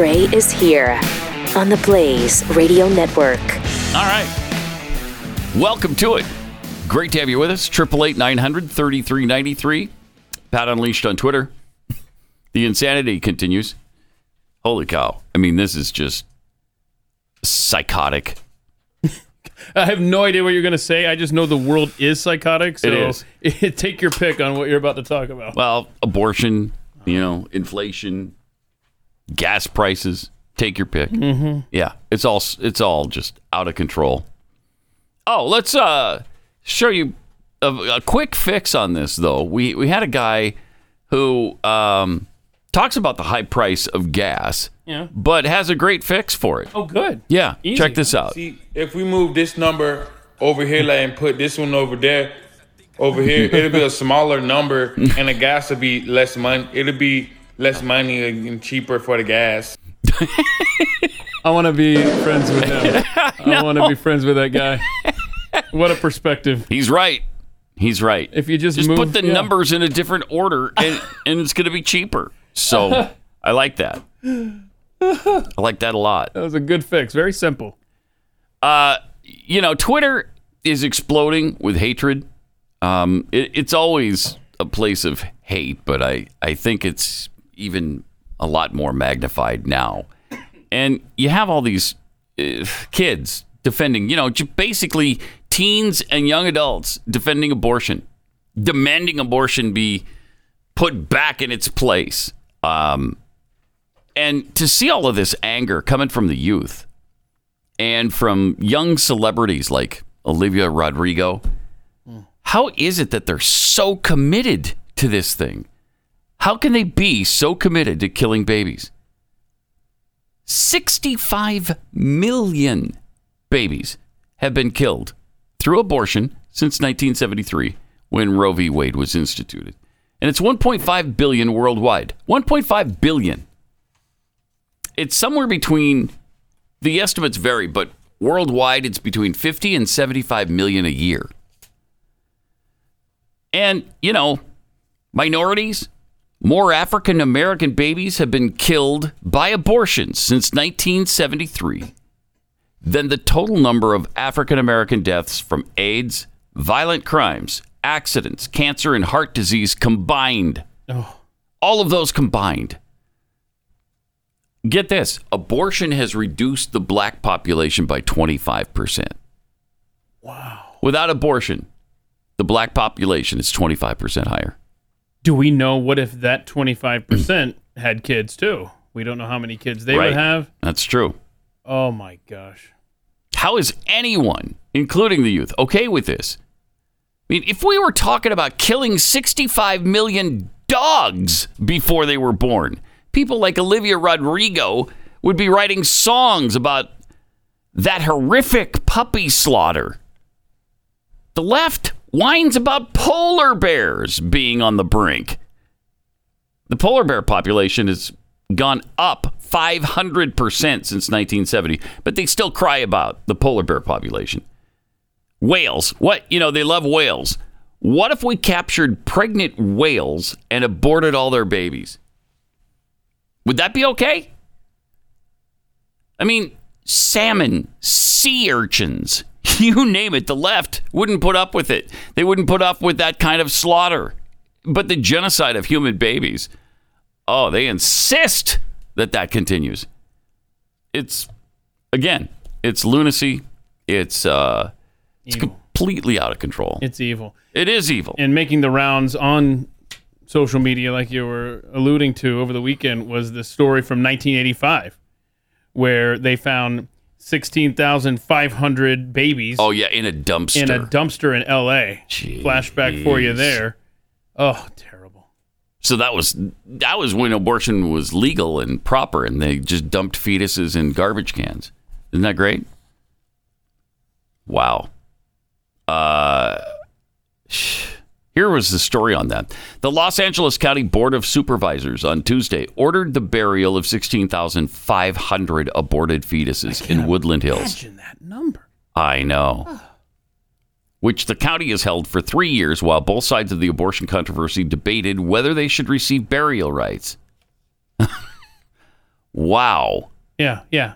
Gray is here on the Blaze Radio Network. All right. Welcome to it. Great to have you with us. 888-900-3393. Pat Unleashed on Twitter. The insanity continues. Holy cow. I mean, this is just psychotic. I have no idea what you're going to say. I just know the world is psychotic. So it is. Take your pick on what you're about to talk about. Well, abortion, inflation, gas prices. Take your pick. Mm-hmm. Yeah, it's all just out of control. Oh, let's show you a quick fix on this, though. We had a guy who talks about the high price of gas, but has a great fix for it. Oh, good. Yeah, easy. Check this out. See, if we move this number over here and put this one over there, over here, it'll be a smaller number, and the gas will be less money. It'll be less money and cheaper for the gas. I want to be friends with him. I want to be friends with that guy. What a perspective. He's right. If you just move, put the numbers in a different order, and it's going to be cheaper. So I like that. I like that a lot. That was a good fix. Very simple. Twitter is exploding with hatred. It's always a place of hate, but I think it's even a lot more magnified now. And you have all these kids defending, basically teens and young adults defending abortion, demanding abortion be put back in its place. And to see all of this anger coming from the youth and from young celebrities like Olivia Rodrigo, how is it that they're so committed to this thing? How can they be so committed to killing babies? 65 million babies have been killed through abortion since 1973 when Roe v. Wade was instituted. And it's 1.5 billion worldwide. 1.5 billion. It's somewhere between, the estimates vary, but worldwide it's between 50 and 75 million a year. And, minorities, more African-American babies have been killed by abortion since 1973 than the total number of African-American deaths from AIDS, violent crimes, accidents, cancer, and heart disease combined. Oh. All of those combined. Get this. Abortion has reduced the black population by 25%. Wow. Without abortion, the black population is 25% higher. Do we know what if that 25% had kids, too? We don't know how many kids they would have. That's true. Oh, my gosh. How is anyone, including the youth, okay with this? I mean, if we were talking about killing 65 million dogs before they were born, people like Olivia Rodrigo would be writing songs about that horrific puppy slaughter. The left whines about polar bears being on the brink. The polar bear population has gone up 500% since 1970, but they still cry about the polar bear population. Whales. What? They love whales. What if we captured pregnant whales and aborted all their babies? Would that be okay? I mean, salmon, sea urchins, you name it. The left wouldn't put up with it. They wouldn't put up with that kind of slaughter. But the genocide of human babies, they insist that continues. It's lunacy. It's completely out of control. It's evil. It is evil. And making the rounds on social media, like you were alluding to over the weekend, was the story from 1985 where they found 16,500 babies. Oh, yeah, in a dumpster. In a dumpster in L.A. Jeez. Flashback for you there. Oh, terrible. So that was when abortion was legal and proper, and they just dumped fetuses in garbage cans. Isn't that great? Wow. Here was the story on that. The Los Angeles County Board of Supervisors on Tuesday ordered the burial of 16,500 aborted fetuses in Woodland Hills. Imagine that number. I know. Huh. Which the county has held for 3 years while both sides of the abortion controversy debated whether they should receive burial rights. Wow. Yeah, yeah.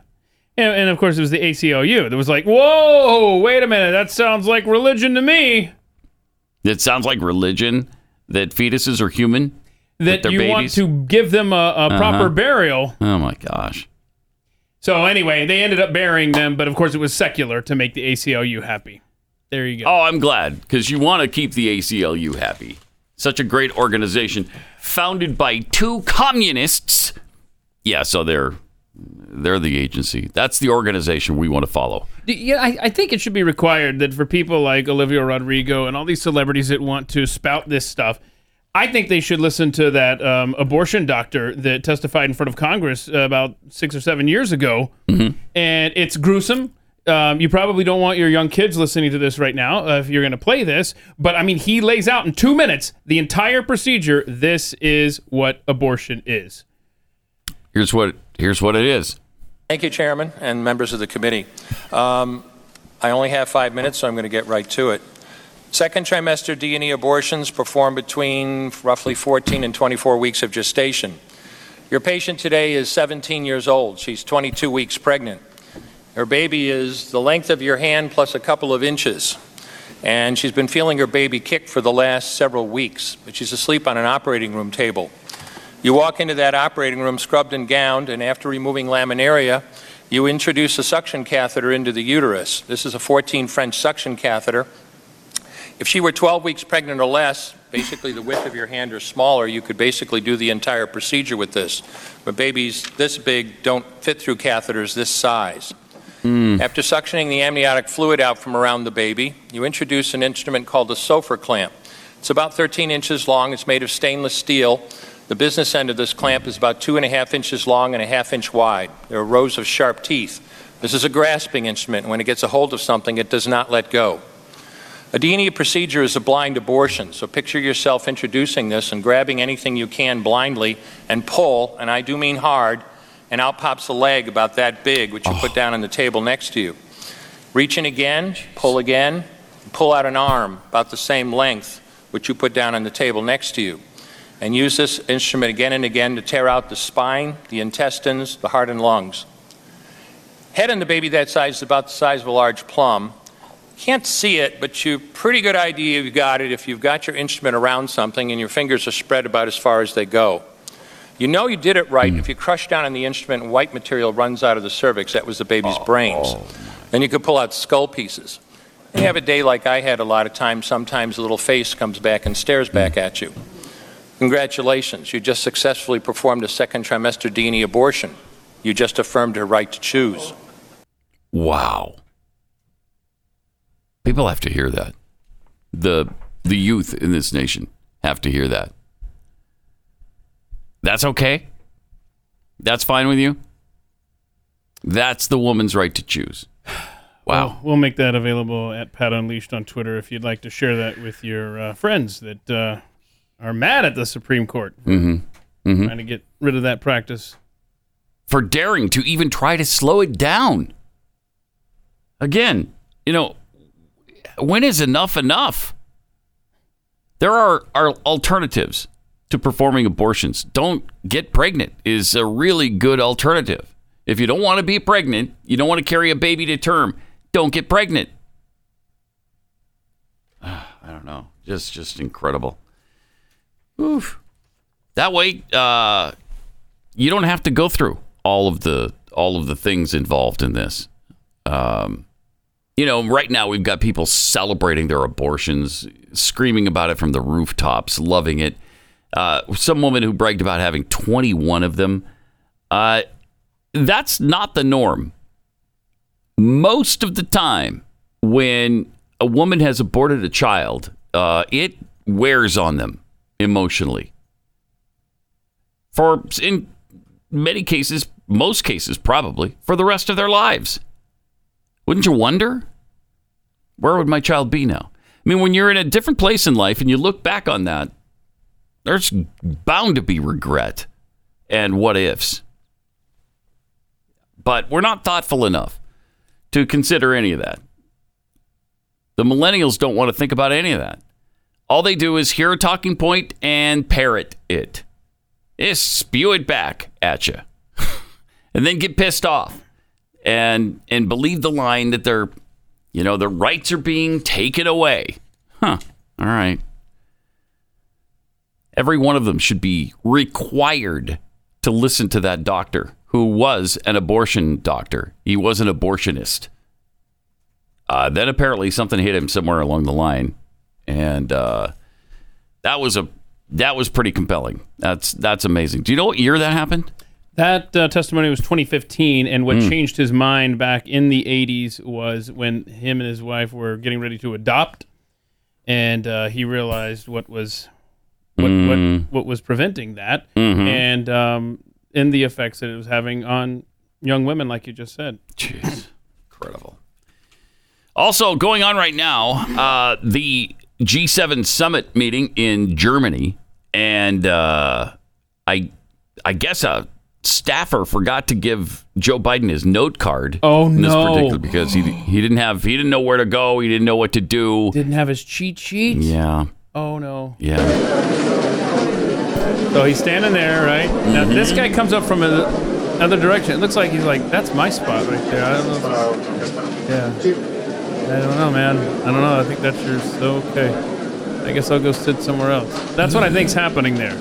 And of course, it was the ACLU that was like, whoa, wait a minute. That sounds like religion to me. That sounds like religion? That fetuses are human? That you babies? Want to give them a proper burial. Oh, my gosh. So anyway, they ended up burying them, but of course, it was secular to make the ACLU happy. There you go. Oh, I'm glad, because you want to keep the ACLU happy. Such a great organization, founded by two communists. Yeah, so they're the agency. That's the organization we want to follow. Yeah, I think it should be required that for people like Olivia Rodrigo and all these celebrities that want to spout this stuff, I think they should listen to that abortion doctor that testified in front of Congress about 6 or 7 years ago. Mm-hmm. And it's gruesome. You probably don't want your young kids listening to this right now if you're going to play this. But, I mean, he lays out in 2 minutes the entire procedure. This is what abortion is. Here's what it is. Thank you, Chairman and members of the committee. I only have 5 minutes, so I'm going to get right to it. Second trimester D&E abortions performed between roughly 14 and 24 weeks of gestation. Your patient today is 17 years old. She's 22 weeks pregnant. Her baby is the length of your hand plus a couple of inches, and she's been feeling her baby kick for the last several weeks, but she's asleep on an operating room table. You walk into that operating room scrubbed and gowned, and after removing laminaria, you introduce a suction catheter into the uterus. This is a 14 French suction catheter. If she were 12 weeks pregnant or less, basically the width of your hand or smaller, you could basically do the entire procedure with this. But babies this big don't fit through catheters this size. After suctioning the amniotic fluid out from around the baby, you introduce an instrument called a sopher clamp. It's about 13 inches long. It's made of stainless steel. The business end of this clamp is about 2.5 inches long and a half inch wide. There are rows of sharp teeth. This is a grasping instrument. When it gets a hold of something, it does not let go. A D&E procedure is a blind abortion, so picture yourself introducing this and grabbing anything you can blindly and pull, and I do mean hard, and out pops a leg about that big, which you put down on the table next to you. Reach in again, pull out an arm about the same length, which you put down on the table next to you. And use this instrument again and again to tear out the spine, the intestines, the heart and lungs. Head on the baby that size is about the size of a large plum. Can't see it, but you pretty good idea you've got it if you've got your instrument around something and your fingers are spread about as far as they go. You know you did it right if you crush down on the instrument and white material runs out of the cervix. That was the baby's brains. Then you could pull out skull pieces. You have a day like I had a lot of times. Sometimes a little face comes back and stares back at you. Congratulations. You just successfully performed a second trimester D&E abortion. You just affirmed her right to choose. Wow. People have to hear that. The youth in this nation have to hear that. That's okay? That's fine with you? That's the woman's right to choose. Wow. We'll make that available at Pat Unleashed on Twitter if you'd like to share that with your friends that are mad at the Supreme Court for trying to get rid of that practice. For daring to even try to slow it down. Again, you know, when is enough enough? There are alternatives to performing abortions. Don't get pregnant is a really good alternative. If you don't want to be pregnant, you don't want to carry a baby to term, don't get pregnant. I don't know. Just incredible. Oof. That way, you don't have to go through all of the things involved in this. You know, right now we've got people celebrating their abortions, screaming about it from the rooftops, loving it. Some woman who bragged about having 21 of them. That's not the norm. Most of the time when a woman has aborted a child, it wears on them emotionally. In many cases, most cases probably, for the rest of their lives. Wouldn't you wonder? Where would my child be now? I mean, when you're in a different place in life and you look back on that, there's bound to be regret and what ifs. But we're not thoughtful enough to consider any of that. The millennials don't want to think about any of that. All they do is hear a talking point and parrot it. Just spew it back at you. and then get pissed off and believe the line that their, you know, their rights are being taken away. Huh. All right. Every one of them should be required to listen to that doctor who was an abortion doctor. He was an abortionist. Then apparently something hit him somewhere along the line, and that was pretty compelling. That's amazing. Do you know what year that happened? That testimony was 2015, and what changed his mind back in the 80s was when him and his wife were getting ready to adopt, and he realized what was preventing that, and in the effects that it was having on young women, like you just said. Jeez, incredible. Also going on right now, the G7 summit meeting in Germany, and I guess a staffer forgot to give Joe Biden his note card. Oh no! This particular, because he didn't know where to go. He didn't know what to do. Didn't have his cheat sheet. Yeah. Oh no. Yeah. So he's standing there, right? Now this guy comes up from another direction. It looks like he's like, that's my spot right there. I don't know. Yeah. I don't know, man. I don't know. I think that's yours. Okay. I guess I'll go sit somewhere else. That's what I think's happening there.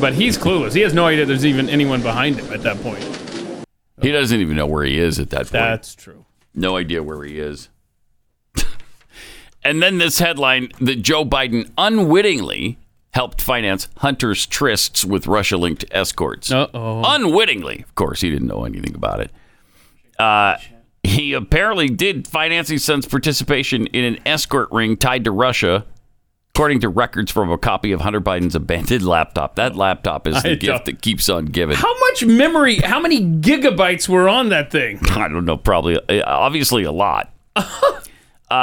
But he's clueless. He has no idea there's even anyone behind him at that point. He doesn't even know where he is at that point. That's true. No idea where he is. And then this headline that Joe Biden unwittingly helped finance Hunter's trysts with Russia-linked escorts. Uh-oh. Unwittingly. Of course, he didn't know anything about it. He apparently did finance his son's participation in an escort ring tied to Russia, according to records from a copy of Hunter Biden's abandoned laptop. That laptop is the gift that keeps on giving. How much memory, how many gigabytes were on that thing? I don't know, probably, obviously a lot.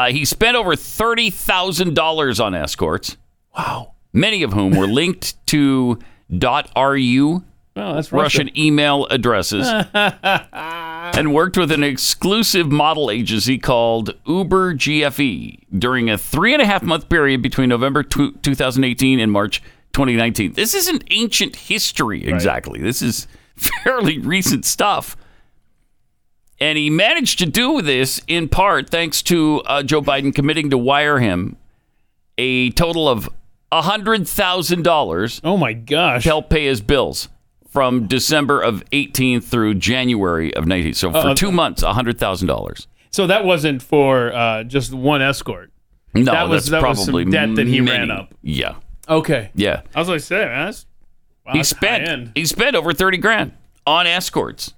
He spent over $30,000 on escorts. Wow. Many of whom were linked to .ru. Well, that's Russian email addresses, and worked with an exclusive model agency called Uber GFE during a 3.5-month period between November 2018 and March 2019. This isn't ancient history exactly. Right. This is fairly recent stuff. And he managed to do this in part thanks to Joe Biden committing to wire him a total of $100,000. Oh, my gosh. To help pay his bills. From December of 18 through January of 19. So for 2 months, $100,000. So that wasn't for just one escort. No, that was probably some debt that he ran up. Yeah. Okay. Yeah. I was like, say, man, he spent over $30,000 on escorts.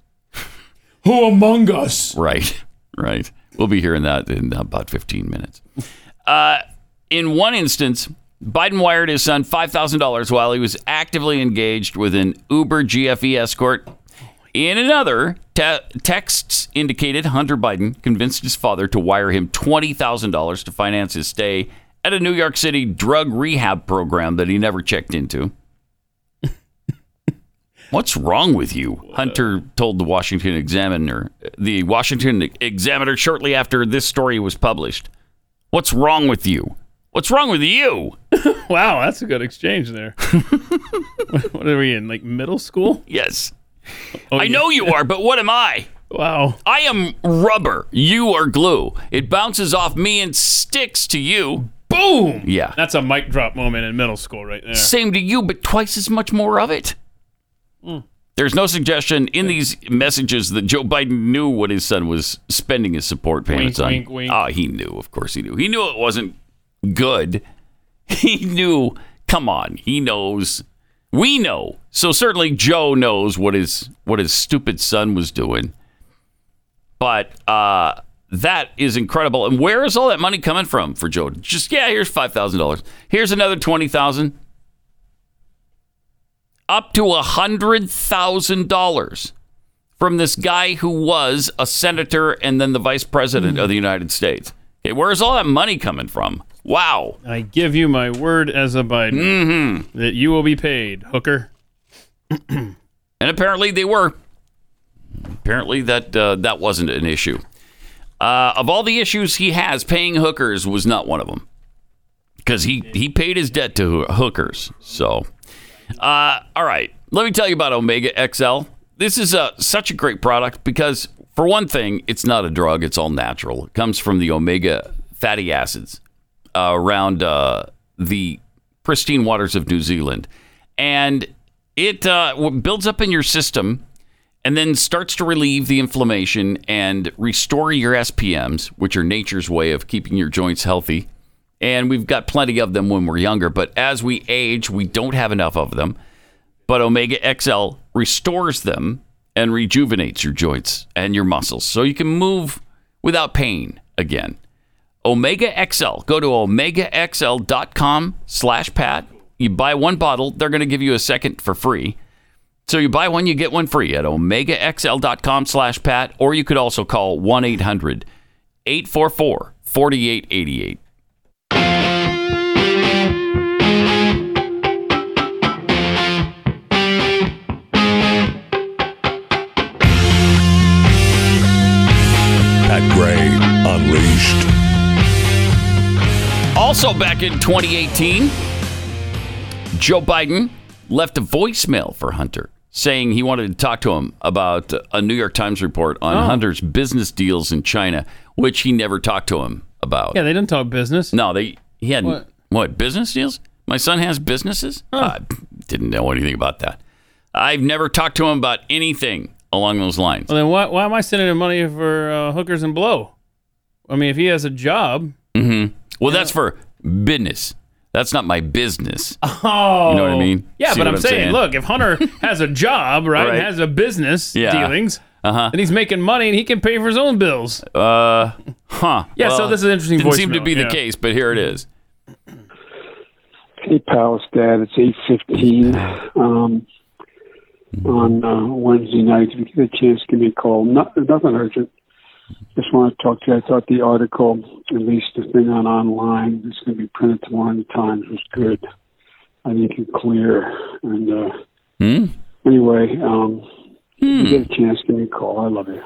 Who among us? Right. Right. We'll be hearing that in about 15 minutes. In one instance, Biden wired his son $5,000 while he was actively engaged with an Uber GFE escort. In another, texts indicated Hunter Biden convinced his father to wire him $20,000 to finance his stay at a New York City drug rehab program that he never checked into. What's wrong with you? Hunter told the Washington Examiner shortly after this story was published. What's wrong with you? What's wrong with you? Wow, that's a good exchange there. What are we in, like middle school? Yes. Oh, I know you are, but what am I? Wow. I am rubber. You are glue. It bounces off me and sticks to you. Boom! Yeah. That's a mic drop moment in middle school right there. Same to you, but twice as much more of it. Mm. There's no suggestion in these messages that Joe Biden knew what his son was spending his support payments on. Wink, wink. Oh, he knew. Of course he knew. He knew it wasn't good. He knew. Come on, he knows. We know. So certainly Joe knows what his stupid son was doing. But that is incredible. And where is all that money coming from for Joe? Just here's $5,000. Here's another $20,000. Up to $100,000 from this guy who was a senator and then the vice president of the United States. Hey, where's all that money coming from? Wow. I give you my word as a Biden that you will be paid, hooker. And apparently they were. Apparently that wasn't an issue. Of all the issues he has, paying hookers was not one of them. Because he paid his debt to hookers. So, all right. Let me tell you about Omega XL. This is such a great product because, for one thing, it's not a drug. It's all natural. It comes from the omega fatty acids around the pristine waters of New Zealand. And it builds up in your system and then starts to relieve the inflammation and restore your SPMs, which are nature's way of keeping your joints healthy. And we've got plenty of them when we're younger. But as we age, we don't have enough of them. But Omega XL restores them and rejuvenates your joints and your muscles so you can move without pain again. Omega XL. Go to omegaxl.com/Pat. You buy one bottle, they're going to give you a second for free. So you buy one, you get one free at omegaxl.com/Pat. Or you could also call 1-800-844-4888. Unleashed. Also back in 2018, Joe Biden left a voicemail for Hunter saying he wanted to talk to him about a New York Times report on Hunter's business deals in China, which he never talked to him about. Yeah, they didn't talk business. No, he had what business deals? My son has businesses? Huh. I didn't know anything about that. I've never talked to him about anything along those lines. Well, then why am I sending him money for hookers and blow? I mean, if he has a job. Mm-hmm. Well, that's for business. That's not my business. Oh. You know what I mean? Yeah, but I'm saying, look, if Hunter has a job, right, and has a business dealings, and he's making money and he can pay for his own bills. Yeah, well, so this is an interesting voicemail. Didn't seem to be the case, but here it is. Hey, Palace Dad, it's 8:15 on Wednesday night. If you get a chance, give me a call. Nothing urgent. Just want to talk to you. I thought the article, at least the thing online, that's going to be printed tomorrow in the Times, was good. I think you're clear. And anyway, if you get a chance, give me a call. I love you.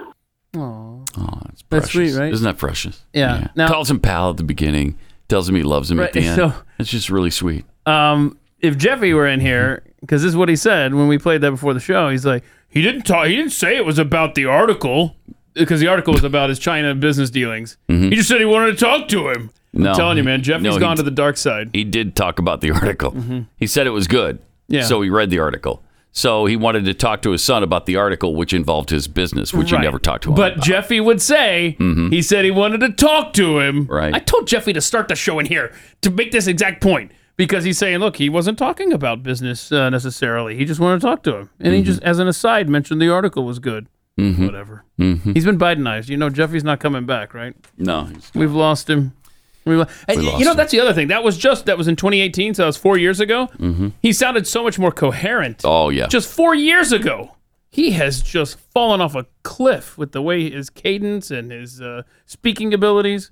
Aww. Oh, that's sweet, right? Isn't that precious? Yeah. Now, calls him pal at the beginning. Tells him he loves him at the end. So, it's just really sweet. If Jeffy were in here, because this is what he said when we played that before the show. He's like, he didn't say it was about the article. Because the article was about his China business dealings. Mm-hmm. He just said he wanted to talk to him. No, I'm telling you, man, Jeffy's gone to the dark side. He did talk about the article. Mm-hmm. He said it was good. Yeah. So he read the article. So he wanted to talk to his son about the article, which involved his business, which he never talked to him about. But Jeffy would say, he said he wanted to talk to him. Right. I told Jeffy to start the show in here to make this exact point. Because he's saying, look, he wasn't talking about business necessarily. He just wanted to talk to him. And he just, as an aside, mentioned the article was good. Mm-hmm. Whatever. Mm-hmm. He's been Bidenized. You know, Jeffy's not coming back, right? No. We've lost him. We lost him. That's the other thing. That was in 2018, so that was 4 years ago. Mm-hmm. He sounded so much more coherent. Oh, yeah. Just 4 years ago. He has just fallen off a cliff with the way his cadence and his speaking abilities.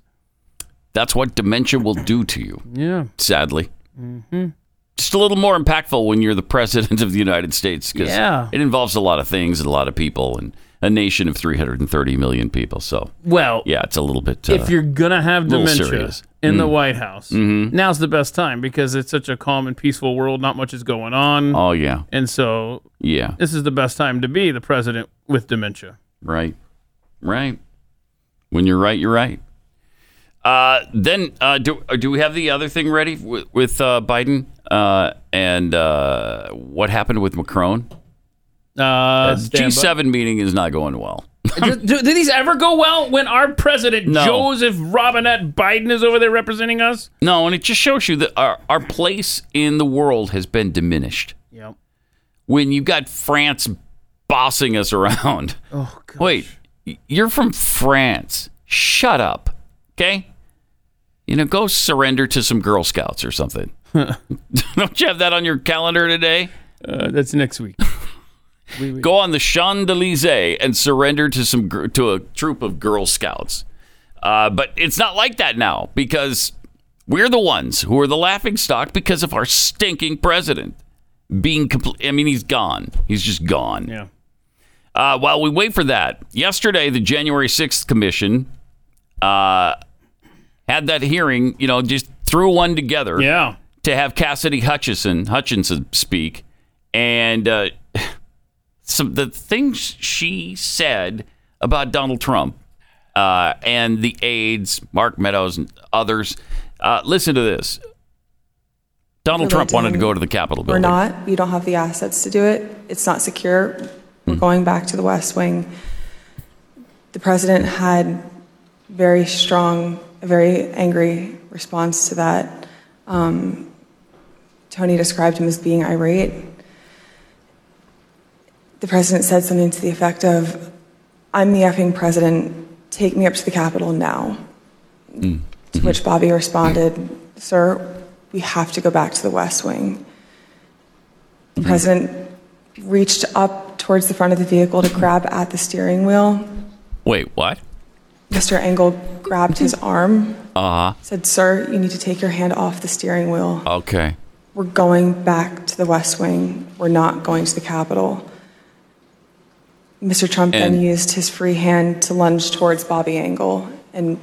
That's what dementia will do to you. Yeah. Sadly. Mm-hmm. Just a little more impactful when you're the president of the United States because it involves a lot of things and a lot of people and a nation of 330 million people. So, it's a little bit. If you're going to have dementia in the White House, now's the best time because it's such a calm and peaceful world. Not much is going on. Oh, yeah. And so, this is the best time to be the president with dementia. Right. When you're right, you're right. Then do we have the other thing ready with Biden and what happened with Macron? G7 meeting is not going well. do these ever go well when our president, Joseph Robinette Biden, is over there representing us? No, and it just shows you that our place in the world has been diminished. Yep. When you've got France bossing us around. Oh, gosh. Wait, you're from France. Shut up. Okay? You know, go surrender to some Girl Scouts or something. Don't you have that on your calendar today? That's next week. Go on the Champs-Elysees and surrender to a troop of Girl Scouts. But it's not like that now because we're the ones who are the laughingstock because of our stinking president being he's gone. He's just gone. Yeah. While we wait for that, yesterday the January 6th Commission had that hearing, just threw one together to have Cassidy Hutchinson speak. And some the things she said about Donald Trump and the aides, Mark Meadows and others. Listen to this. Donald Trump wanted to go to the Capitol building. We're not. You don't have the assets to do it. It's not secure. We're going back to the West Wing. The president had very strong, very angry response to that. Tony described him as being irate. The president said something to the effect of, "I'm the effing president. Take me up to the Capitol now." Mm-hmm. To which Bobby responded, "Sir, we have to go back to the West Wing." The president reached up towards the front of the vehicle to grab at the steering wheel. Wait, what? Mr. Engel grabbed his arm, said, "Sir, you need to take your hand off the steering wheel. Okay. We're going back to the West Wing. We're not going to the Capitol." Mr. Trump then used his free hand to lunge towards Bobby Engel. And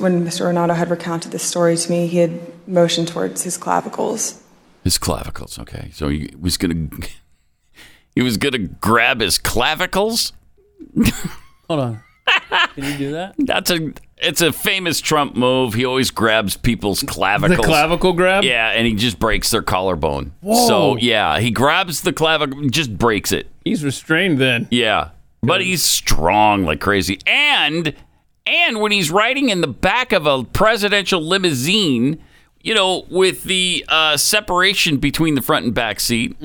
when Mr. Renato had recounted this story to me, he had motion towards his clavicles. His clavicles, okay. So he was gonna grab his clavicles. Hold on, can you do that? It's a famous Trump move. He always grabs people's clavicles. The clavicle grab? Yeah, and he just breaks their collarbone. Whoa. So yeah, he grabs the clavicle, just breaks it. He's restrained then. Yeah, but he's strong like crazy, and when he's riding in the back of a presidential limousine, you know, with the separation between the front and back seat,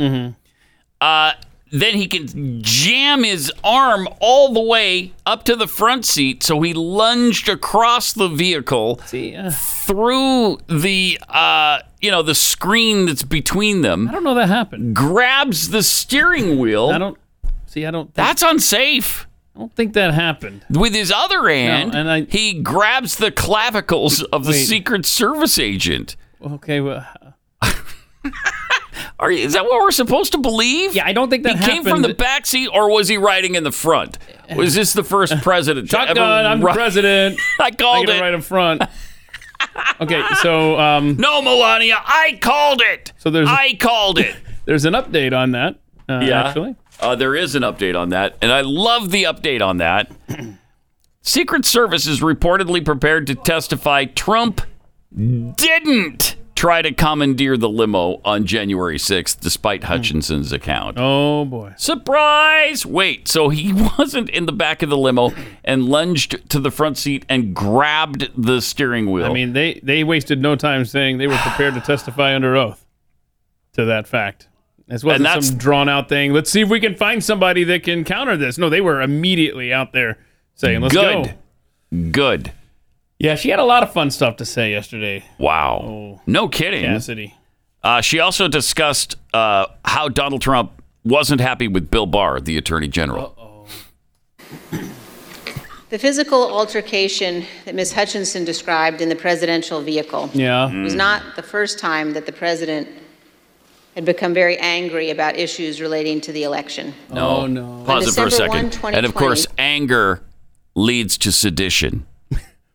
then he can jam his arm all the way up to the front seat. So he lunged across the vehicle through the, the screen that's between them. I don't know that happened. Grabs the steering wheel. I don't think that's unsafe. I don't think that happened. With his other hand, he grabs the clavicles of the Secret Service agent. Okay, well... is that what we're supposed to believe? Yeah, I don't think that happened. He came from the back seat, or was he riding in the front? Was this the first president? Shotgun, I'm the president. I called it. I get it right in front. Okay, so... no, Melania, I called it. There's an update on that, actually. There is an update on that, and I love the update on that. Secret Service is reportedly prepared to testify Trump didn't try to commandeer the limo on January 6th, despite Hutchinson's account. Oh, boy. Surprise! Wait, so he wasn't in the back of the limo and lunged to the front seat and grabbed the steering wheel. I mean, they wasted no time saying they were prepared to testify under oath to that fact. This wasn't some drawn-out thing. Let's see if we can find somebody that can counter this. No, they were immediately out there saying, let's go. Good. Yeah, she had a lot of fun stuff to say yesterday. Wow. Oh, no kidding. Cassidy. She also discussed how Donald Trump wasn't happy with Bill Barr, the Attorney General. The physical altercation that Ms. Hutchinson described in the presidential vehicle was not the first time that the president had become very angry about issues relating to the election. No. Pause it for a second. And of course, anger leads to sedition.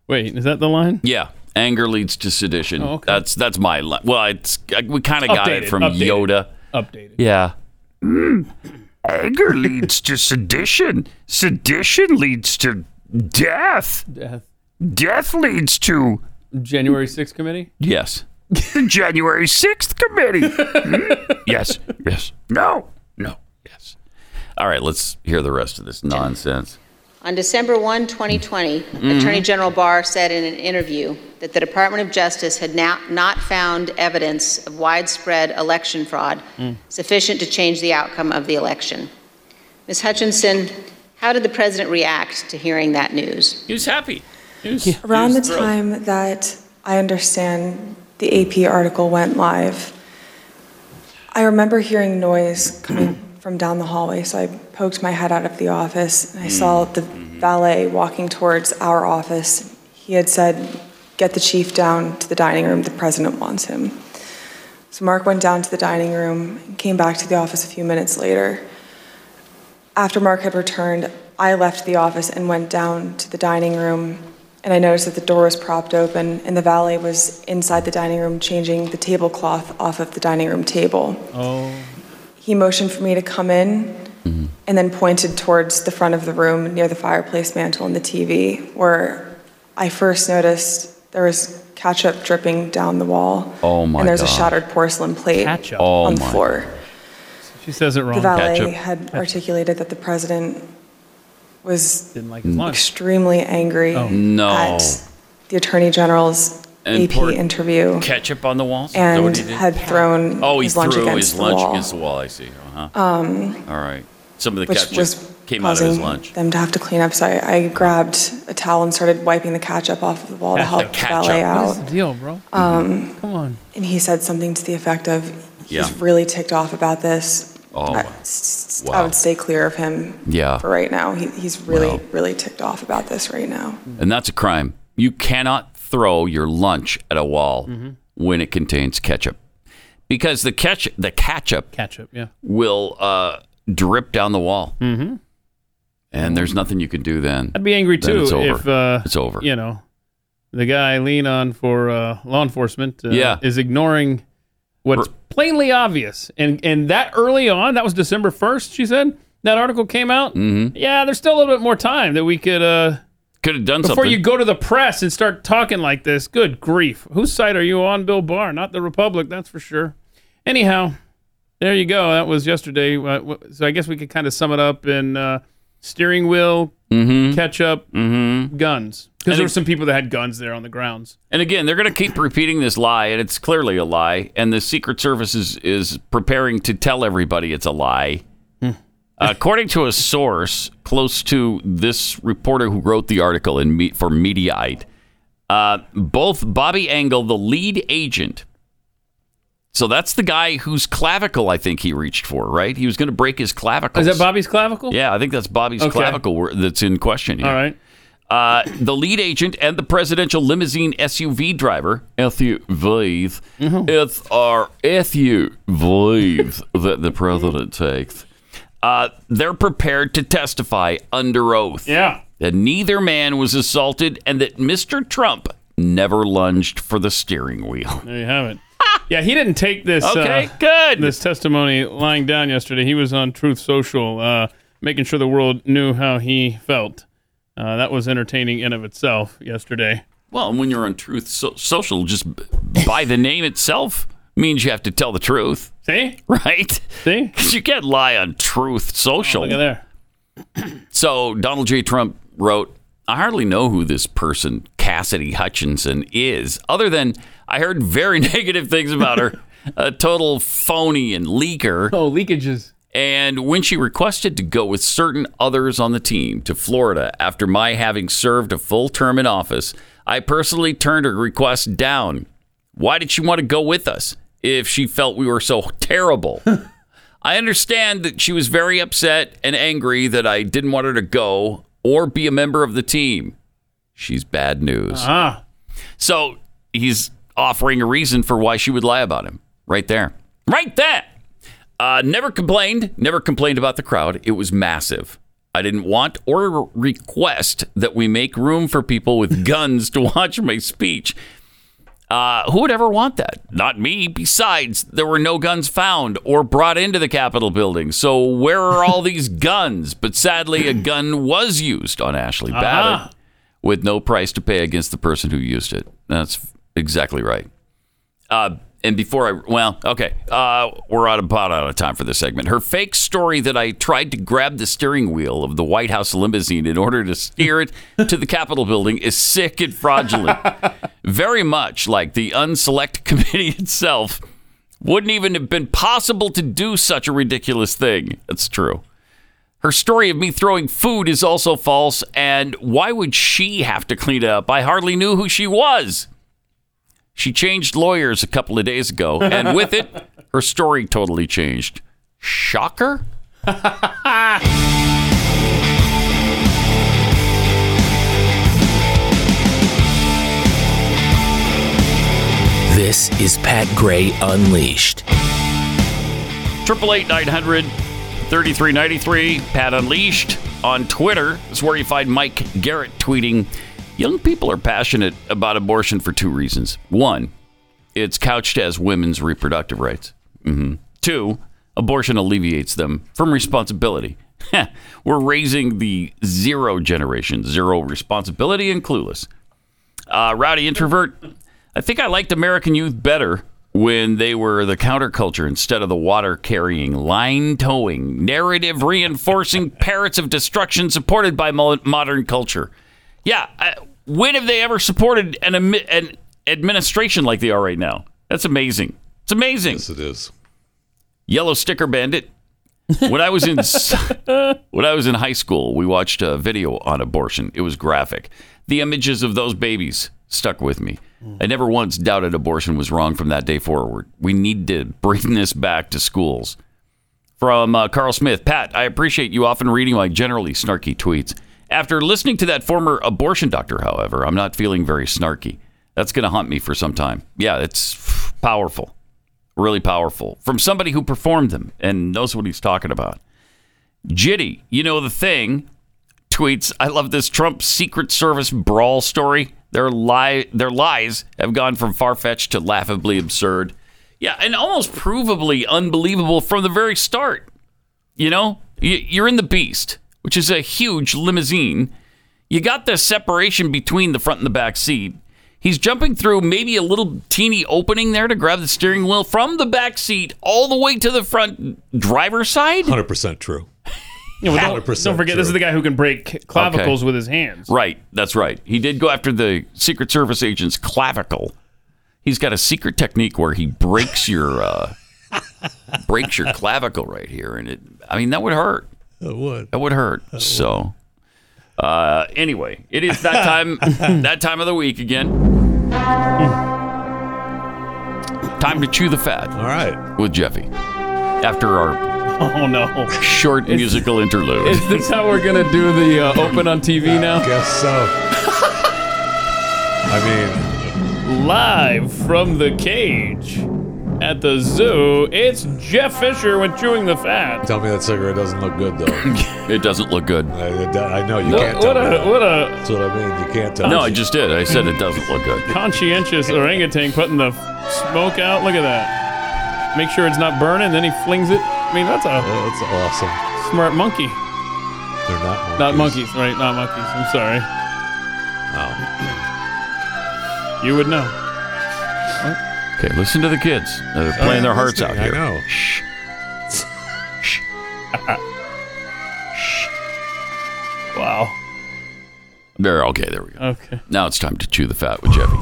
Wait, is that the line? Yeah, anger leads to sedition. Oh, okay. That's my line. Well, we kind of got it from Yoda. Updated. Yeah. Anger leads to sedition. Sedition leads to death. Death leads to... January 6th committee? Yes. The January 6th committee. Yes. No. Yes. All right, let's hear the rest of this nonsense. On December 1, 2020, Attorney General Barr said in an interview that the Department of Justice had not found evidence of widespread election fraud sufficient to change the outcome of the election. Ms. Hutchinson, how did the president react to hearing that news? He was happy. Around the time that I understand the AP article went live, I remember hearing noise coming from down the hallway, so I poked my head out of the office, and I saw the valet walking towards our office. He had said, "Get the chief down to the dining room. The president wants him." So Mark went down to the dining room and came back to the office a few minutes later. After Mark had returned, I left the office and went down to the dining room, and I noticed that the door was propped open and the valet was inside the dining room changing the tablecloth off of the dining room table. Oh. He motioned for me to come in, and then pointed towards the front of the room near the fireplace mantel and the TV, where I first noticed there was ketchup dripping down the wall. Oh my God. And there's a shattered porcelain plate on the floor. She says it wrong. The valet had articulated that the president was extremely angry at the attorney general's AP interview. Ketchup on the wall? And had thrown his lunch against the wall. Oh, he threw his lunch against the wall, I see. Uh-huh. All right. Some of the ketchup came out of his lunch. Them to have to clean up, so I grabbed a towel and started wiping the ketchup off of the wall to help the valet out. What's the deal, bro? Come on. And he said something to the effect of, he's really ticked off about this. Oh, I would stay clear of him for right now. He's really, really ticked off about this right now. And that's a crime. You cannot throw your lunch at a wall when it contains ketchup, because the ketchup will drip down the wall, and there's nothing you can do then. I'd be angry too if it's over. You know, the guy I lean on for law enforcement is ignoring what's plainly obvious, and that early on, that was December 1st. She said that article came out. Mm-hmm. Yeah, there's still a little bit more time that we could have done before something. Before you go to the press and start talking like this, good grief. Whose side are you on, Bill Barr? Not the Republic, that's for sure. Anyhow, there you go. That was yesterday. So I guess we could kind of sum it up in steering wheel, ketchup, guns. Because there were some people that had guns there on the grounds. And again, they're going to keep repeating this lie, and it's clearly a lie. And the Secret Service is preparing to tell everybody it's a lie. According to a source close to this reporter who wrote the article for Mediaite, both Bobby Engel, the lead agent, so that's the guy whose clavicle I think he reached for, right? He was going to break his clavicle. Is that Bobby's clavicle? Yeah, I think that's Bobby's clavicle that's in question here. All right. The lead agent and the presidential limousine SUV driver, SUVs, it's our SUVs that the president takes. They're prepared to testify under oath that neither man was assaulted and that Mr. Trump never lunged for the steering wheel. There you have it. Yeah, he didn't take this this testimony lying down yesterday. He was on Truth Social, making sure the world knew how he felt. That was entertaining in of itself yesterday. Well, and when you're on Truth Social, just by the name itself means you have to tell the truth. See? Right? See? Because you can't lie on Truth Social. Oh, look at there. So Donald J. Trump wrote, I hardly know who this person, Cassidy Hutchinson, is, other than I heard very negative things about her, a total phony and leaker. Oh, leakages. And when she requested to go with certain others on the team to Florida after my having served a full term in office, I personally turned her request down. Why did she want to go with us if she felt we were so terrible? I understand that she was very upset and angry that I didn't want her to go or be a member of the team. She's bad news. Uh-huh. So he's offering a reason for why she would lie about him. Right there. Right there. Never complained about the crowd. It was massive. I didn't want or request that we make room for people with guns to watch my speech. Who would ever want that? Not me. Besides, there were no guns found or brought into the Capitol building. So where are all these guns? But sadly, a gun was used on Ashley Babbitt with no price to pay against the person who used it. That's exactly right. And before we're out of time for this segment. Her fake story that I tried to grab the steering wheel of the White House limousine in order to steer it to the Capitol building is sick and fraudulent. Very much like the Unselect Committee itself. Wouldn't even have been possible to do such a ridiculous thing. That's true. Her story of me throwing food is also false, and why would she have to clean it up? I hardly knew who she was. She changed lawyers a couple of days ago, and with it, her story totally changed. Shocker? This is Pat Gray Unleashed. 888-900-3393, Pat Unleashed on Twitter. This is where you find Mike Garrett tweeting, young people are passionate about abortion for two reasons. One, it's couched as women's reproductive rights. Two, abortion alleviates them from responsibility. We're raising the zero generation, zero responsibility and clueless. Rowdy introvert, I think I liked American youth better when they were the counterculture instead of the water-carrying, line-towing, narrative-reinforcing parrots of destruction supported by modern culture. Yeah, when have they ever supported an administration like they are right now? That's amazing. It's amazing. Yes, it is. Yellow sticker bandit. When I was in high school, we watched a video on abortion. It was graphic. The images of those babies stuck with me. I never once doubted abortion was wrong from that day forward. We need to bring this back to schools. From Carl Smith, Pat, I appreciate you often reading my generally snarky tweets. After listening to that former abortion doctor, however, I'm not feeling very snarky. That's going to haunt me for some time. Yeah, it's powerful. Really powerful. From somebody who performed them and knows what he's talking about. Jitty, you know the thing, tweets, I love this Trump Secret Service brawl story. Their lies have gone from far-fetched to laughably absurd. Yeah, and almost provably unbelievable from the very start. You know, you're in the Beast, which is a huge limousine. You got the separation between the front and the back seat. He's jumping through maybe a little teeny opening there to grab the steering wheel from the back seat all the way to the front driver's side? 100% true. Yeah, well, don't forget, true. This is the guy who can break clavicles with his hands. Right, that's right. He did go after the Secret Service agent's clavicle. He's got a secret technique where he breaks your clavicle right here, and that would hurt. It would. That would hurt. That so. Would. Anyway, it is that time of the week again. Time to chew the fat. All right. With Jeffy. After our short musical interlude. Is this how we're going to do the open on TV now? I guess so. Live from the cage at the zoo, it's Jeff Fisher with Chewing the Fat. Tell me that cigarette doesn't look good, though. It doesn't look good. I know, can't tell me that. That's what I mean, you can't tell me. No, I just did. I said it doesn't look good. Conscientious orangutan putting the smoke out. Look at that. Make sure it's not burning, then he flings it. That's awesome. Smart monkey. They're not monkeys. Not monkeys, right? Not monkeys. I'm sorry. Oh. You would know. Okay, listen to the kids. They're playing their hearts out here. I know. Shh. Shh. Shh. Wow. Okay, there we go. Okay. Now it's time to chew the fat with Jeffy.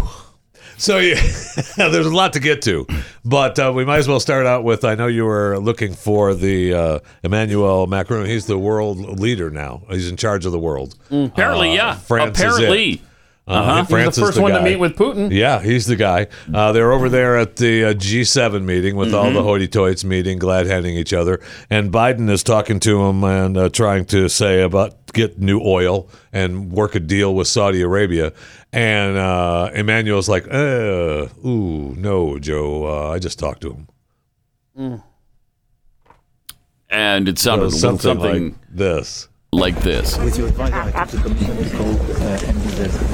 So there's a lot to get to, but we might as well start out with, I know you were looking for the Emmanuel Macron. He's the world leader now. He's in charge of the world. Apparently, yeah. France apparently. Is it. France he's the first one to meet with Putin. Yeah, he's the guy. They're over there at the G7 meeting with all the hoity-toits meeting, glad-handing each other. And Biden is talking to him and trying to say about get new oil and work a deal with Saudi Arabia. And Emmanuel's like, no, Joe, I just talked to him. Mm. And it sounded something like this. Like this. With your advice, I have to completely call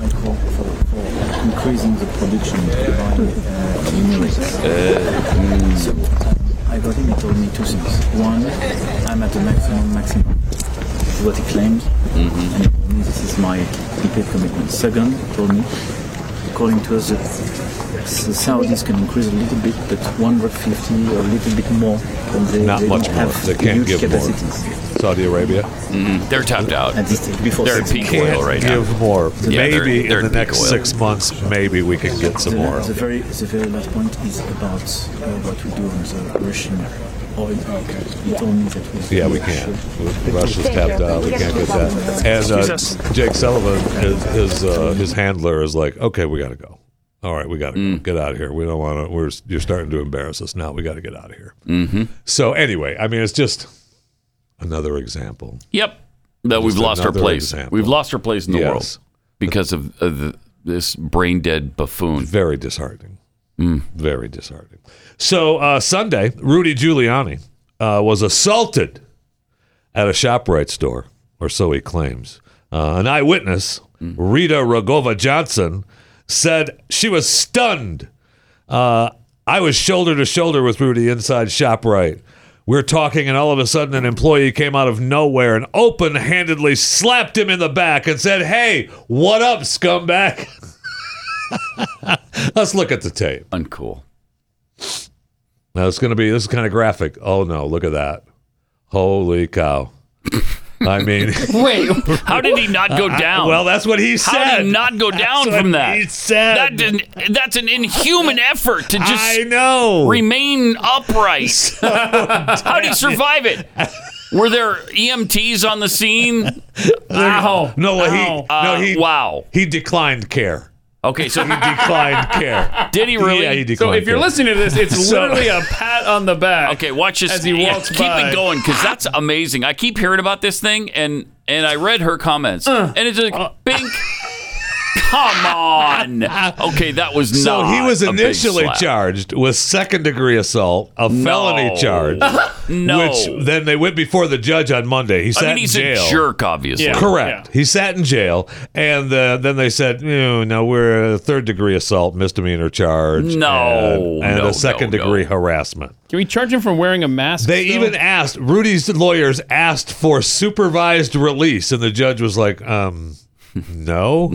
I call for increasing the production by minerals. So I got him, he told me two things. One, I'm at the maximum, what he claimed, and he told me this is my prepaid commitment. Second, he told me, according to us, the Saudis can increase a little bit, but 150 or a little bit more. Not much more. They can't give capacities. More. Saudi Arabia. They're tapped out. They're at peak oil right now. Give more. Yeah, maybe they're in the next 6 months, maybe we can get some more. The very last point is about what we do on the Russian oil. You told me that we can't. Russia's tapped out. We can't get that. And Jake Sullivan, his handler, is like, okay, we got to go. All right, we got to get out of here. We don't want to. You're starting to embarrass us now. We got to get out of here. Mm-hmm. So anyway, it's just another example. Yep, that we've lost our place. We've lost our place in the world because of this brain dead buffoon. Very disheartening. Very disheartening. So Sunday, Rudy Giuliani was assaulted at a ShopRite store, or so he claims. An eyewitness, Rita Ragova Johnson, said she was stunned. I was shoulder to shoulder with Rudy inside ShopRite. We're talking, and all of a sudden an employee came out of nowhere and open-handedly slapped him in the back and said, "Hey, what up, scumbag?" Let's look at the tape. Uncool. Now it's going to be, this is kind of graphic. Oh no, look at that. Holy cow. I mean. Wait, how did he not go down? Well, that's what he said. How did he not go down from that? He said. That's an inhuman effort to just remain upright. So how did he survive it? Were there EMTs on the scene? Ow. No, he declined care. Okay, so he declined care. Did he really? Yeah, he declined care. So if you're listening to this, it's literally a pat on the back. Okay, watch this. As he walks by. Keep it going, because that's amazing. I keep hearing about this thing, and I read her comments. And it's like, bink. Come on. Okay, that was not So he was initially charged with second-degree assault, a felony charge. Which then they went before the judge on Monday. He sat in jail. He's a jerk, obviously. Yeah. Correct. Yeah. He sat in jail, and then they said, no, we're a third-degree assault misdemeanor charge. No. And a second-degree harassment. Can we charge him for wearing a mask? They even asked, Rudy's lawyers asked for supervised release, and the judge was like, no,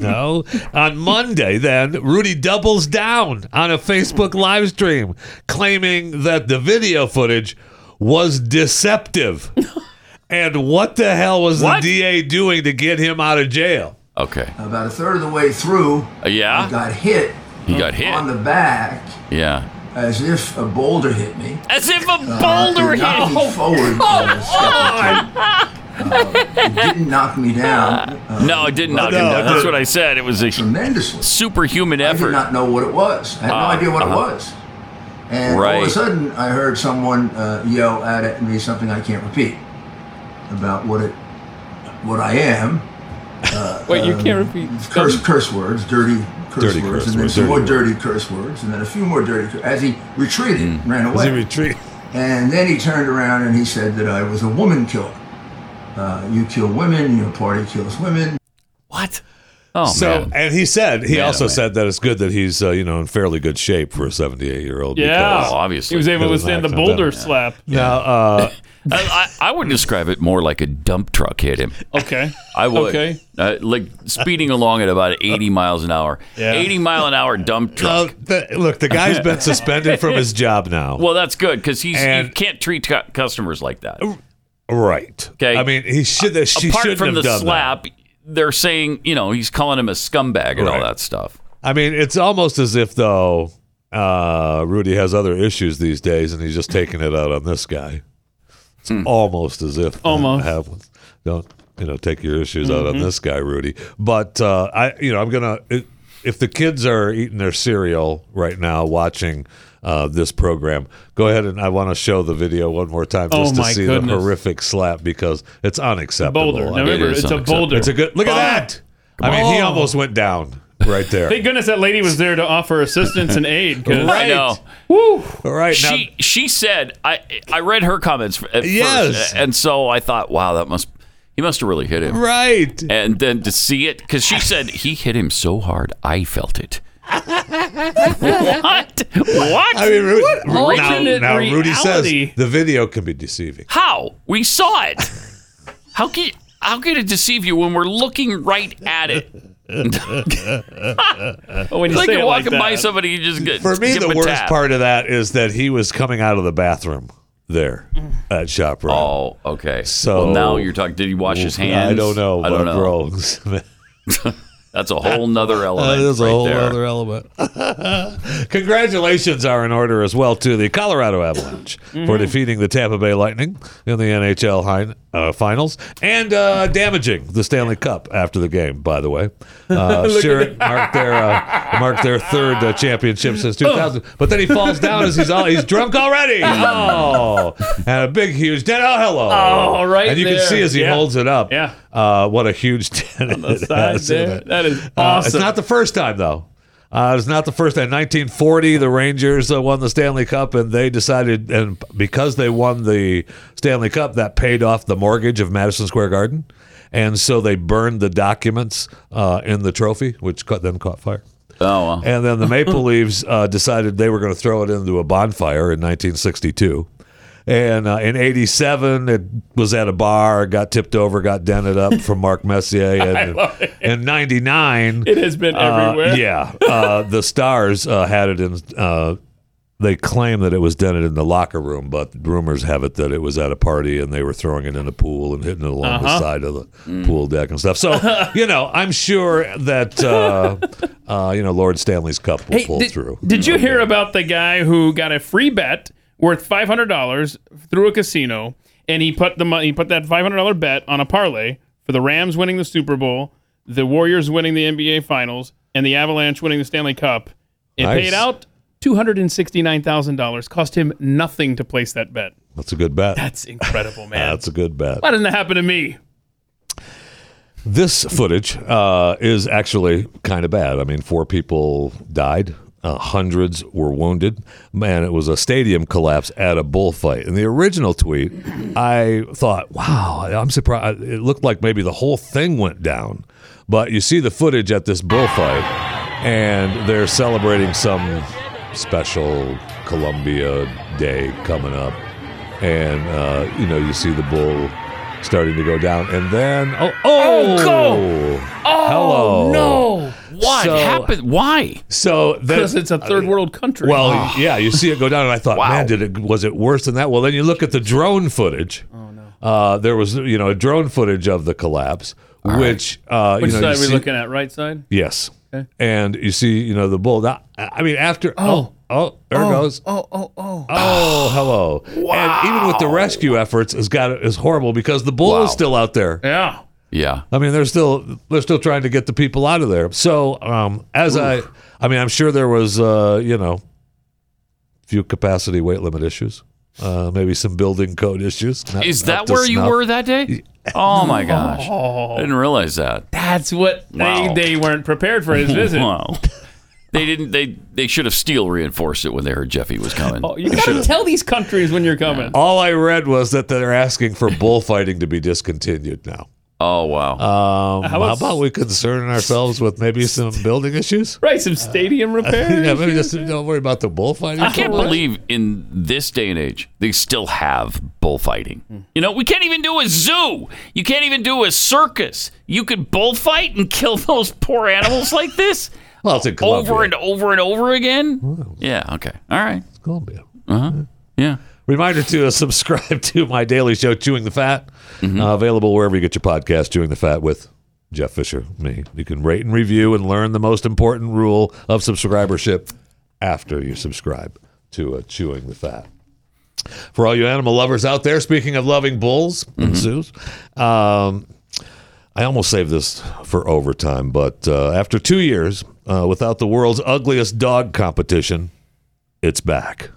no. On Monday, then, Rudy doubles down on a Facebook live stream claiming that the video footage was deceptive. And what the hell was the DA doing to get him out of jail? Okay. About a third of the way through, he got hit. He got hit on the back. Yeah. As if a boulder hit me. As if a boulder hit me. Forward. It didn't knock me down. No, it didn't knock him down. That's what I said. It was a superhuman effort. I did not know what it was. I had no idea what it was. And all of a sudden, I heard someone yell at me something I can't repeat about what I am. Wait, you can't repeat? Curse words, dirty curse words, and then some more dirty curse words, and then a few more dirty curse words, as he retreated, ran away. And then he turned around and he said that I was a woman killer. You kill women, your party kills women. What? Oh, man. And he also said that it's good that he's in fairly good shape for a 78-year-old. Yeah, obviously. He was able to withstand the boulder slap. Yeah. Now, I would describe it more like a dump truck hit him. Okay. I would. Okay. Like speeding along at about 80 miles an hour. Yeah. 80-mile-an-hour dump truck. Look, the guy's been suspended from his job now. Well, that's good, because you can't treat customers like that. Right. Okay. I mean, she shouldn't have done that. Apart from the slap, they're saying, he's calling him a scumbag and all that stuff. I mean, it's almost as if, though, Rudy has other issues these days, and he's just taking it out on this guy. It's almost as if have one. Don't take your issues out on this guy, Rudy. But I'm gonna. If the kids are eating their cereal right now, watching this program, go ahead and I want to show the video one more time just to see the horrific slap, because it's unacceptable. Boulder. Now remember, it's a boulder. It's a good look at that. I mean, he almost went down right there. Thank goodness that lady was there to offer assistance and aid. Right. I know. Woo. All right. She said I read her comments at first, and so I thought, wow, he must have really hit him. Right. And then to see it, because she said he hit him so hard I felt it. What? I mean, now Rudy says the video can be deceiving. How? We saw it. How can it deceive you when we're looking right at it? When you say it like that, by somebody, you just get. For me, the worst part of that is that he was coming out of the bathroom there at ShopRite. Oh, okay. So now you're talking. Did he wash his hands? I don't know. Bro. That's a whole nother element. That is a whole other element. Congratulations are in order as well to the Colorado Avalanche for defeating the Tampa Bay Lightning in the NHL finals and damaging the Stanley Cup after the game, by the way. Sure, marked their third championship since 2000. But then he falls down as he's drunk already. Oh, and a big, huge dent. Oh, hello. Oh, right. And you can see as he holds it up. Yeah. What a huge dent it has in it. That is awesome. It's not the first time, though. It's not the first time. In 1940, the Rangers won the Stanley Cup, and they decided, and because they won the Stanley Cup, that paid off the mortgage of Madison Square Garden. And so they burned the documents in the trophy, which then caught fire. Oh, wow. And then the Maple Leafs decided they were going to throw it into a bonfire in 1962. And in 87, it was at a bar, got tipped over, got dented up from Mark Messier. And in 99... It has been everywhere. Yeah. The Stars had it in... they claim that it was dented in the locker room, but rumors have it that it was at a party and they were throwing it in the pool and hitting it along the side of the pool deck and stuff. So, you know, I'm sure that... you know, Lord Stanley's Cup will pull through. Did you hear about the guy who got a free bet worth $500 through a casino, and he put the money, he put that $500 bet on a parlay for the Rams winning the Super Bowl, the Warriors winning the NBA Finals, and the Avalanche winning the Stanley Cup? It paid out $269,000. Cost him nothing to place that bet. That's a good bet. That's incredible, man. That's a good bet. Why didn't that happen to me? This footage is actually kind of bad. I mean, 4 people died. Hundreds were wounded. Man, it was a stadium collapse at a bullfight. In the original tweet, I thought, wow, I'm surprised. It looked like maybe the whole thing went down. But you see the footage at this bullfight, and they're celebrating some special Columbia Day coming up. And, you know, you see the bull starting to go down. And then, hello. No. What happened? Why? So because it's a third world country. Well, yeah, you see it go down, and I thought, man, was it worse than that? Well, then you look at the drone footage. Oh no! There was, you know, a drone footage of the collapse, which you know, side are we looking at? Right side? Yes. Okay. And you see, you know, the bull. I mean, after there it goes. Hello! Wow! And even with the rescue efforts, is horrible because the bull is still out there. Yeah. Yeah, I mean they're still trying to get the people out of there. So I mean I'm sure there was you know, few capacity weight limit issues, maybe some building code issues. Is that where you were that day? Oh my gosh, I didn't realize that. That's what they weren't prepared for his visit. Wow. They didn't. They should have steel reinforced it when they heard Jeffy was coming. Oh, you gotta tell these countries when you're coming. Yeah. All I read was that they're asking for bullfighting to be discontinued now. Oh, wow. How about we concern ourselves with maybe some building issues? Right, some stadium repairs. Yeah, maybe just don't worry about the bullfighting. I can't believe in this day and age they still have bullfighting. You know, we can't even do a zoo. You can't even do a circus. You could bullfight and kill those poor animals like this? Well, it's in Colombia. Over and over and over again? Wow. Yeah, okay. All right. It's Colombia. Uh-huh. Yeah. Reminder to subscribe to my daily show, Chewing the Fat. Available wherever you get your podcast, Chewing the Fat with Jeff Fisher, me. You can rate and review and learn the most important rule of subscribership after you subscribe to Chewing the Fat. For all you animal lovers out there, speaking of loving bulls and zoos, I almost saved this for overtime, but after 2 years without the world's ugliest dog competition, it's back.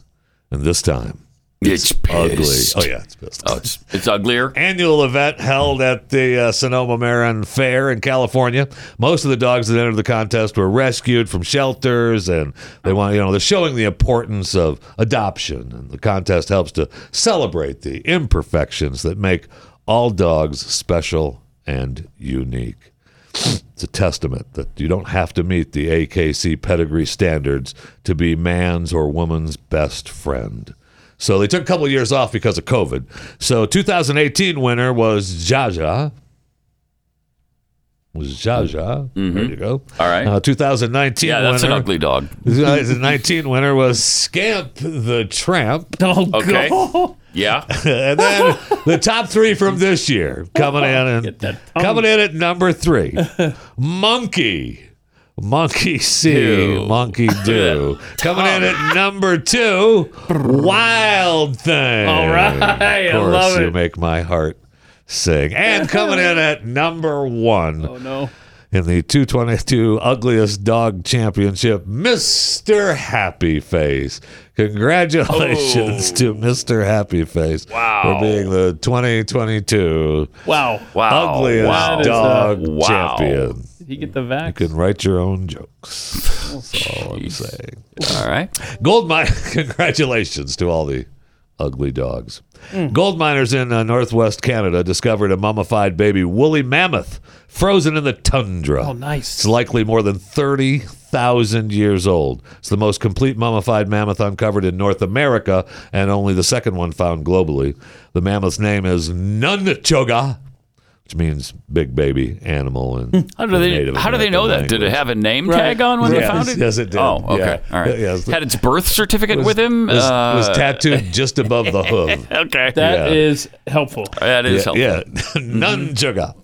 And this time, it's pissed. Ugly. Oh, yeah, it's pissed. Oh, it's uglier. Annual event held at the Sonoma Marin Fair in California. Most of the dogs that entered the contest were rescued from shelters, and they want, you know, they're showing the importance of adoption. And the contest helps to celebrate the imperfections that make all dogs special and unique. It's a testament that you don't have to meet the AKC pedigree standards to be man's or woman's best friend. So they took a couple of years off because of COVID. So 2018 winner was Zsa Zsa. There you go. All right. 2019 winner. Yeah, that's an ugly dog. 2019 winner was Scamp the Tramp. Oh, okay. God. Yeah. And then the top 3 from this year coming in at number 3. Monkey see, Ew. Monkey do. Coming in at number 2, Wild Thing. All right, I love it. You make my heart sing. And coming in at number 1. Oh no. In the 222 Ugliest Dog Championship, Mr. Happy Face. Congratulations to Mr. Happy Face for being the 2022 Ugliest Dog Champion. Did he get the vax? You can write your own jokes. That's all I'm saying. All right. Gold mine. Congratulations to all the ugly dogs. Gold miners in northwest Canada discovered a mummified baby woolly mammoth frozen in the tundra. Oh, nice. It's likely more than 30,000 1,000 years old. It's the most complete mummified mammoth uncovered in North America, and only the second one found globally. The mammoth's name is Nunchuga, which means big baby animal. And how do they know that? Did it have a name tag on when they found it? Yes, it did. Oh, okay. Yeah. All right. Had its birth certificate with him. It was tattooed just above the hoof. Okay. That is helpful. That is helpful. Yeah. Nunchuga.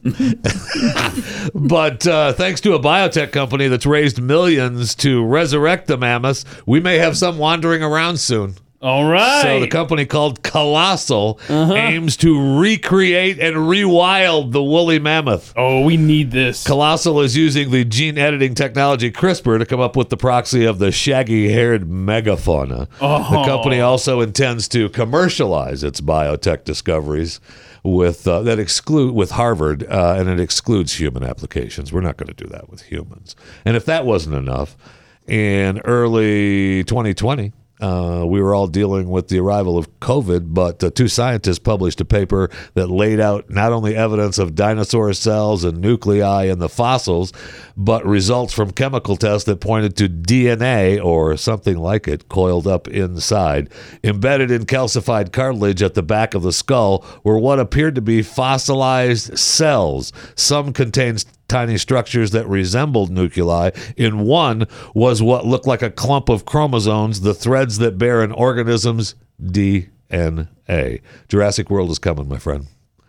But thanks to a biotech company that's raised millions to resurrect the mammoths, we may have some wandering around soon. All right. So the company called Colossal aims to recreate and rewild the woolly mammoth. Oh, we need this. Colossal is using the gene editing technology CRISPR to come up with the proxy of the shaggy-haired megafauna. Oh. The company also intends to commercialize its biotech discoveries with Harvard, and it excludes human applications. We're not going to do that with humans. And if that wasn't enough, in early 2020... we were all dealing with the arrival of COVID, but two scientists published a paper that laid out not only evidence of dinosaur cells and nuclei in the fossils, but results from chemical tests that pointed to DNA or something like it coiled up inside. Embedded in calcified cartilage at the back of the skull were what appeared to be fossilized cells. Some contained tiny structures that resembled nuclei. In one was what looked like a clump of chromosomes, the threads that bear an organism's DNA. Jurassic World is coming, my friend.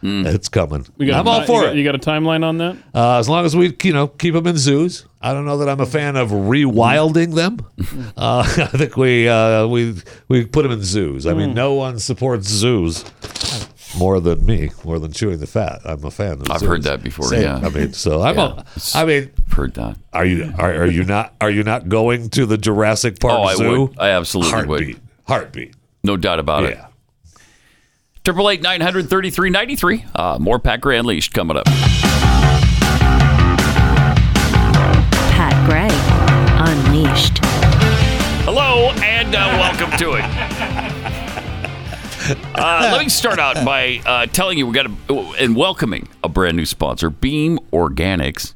It's coming. I'm all for it. You got a timeline on that? As long as we, keep them in zoos. I don't know that I'm a fan of rewilding them. I think we put them in zoos. I mean, no one supports zoos more than chewing the fat. I'm a fan of I've zoos. Heard that before. Same. Yeah. I mean, so I'm I've heard that. Are you not going to the Jurassic Park zoo? Would. I absolutely would. Heartbeat. No doubt about it. 888-933-93. More Pat Gray Unleashed coming up. Pat Gray Unleashed. Hello and welcome to it. Let me start out by telling you welcoming a brand new sponsor, Beam Organics.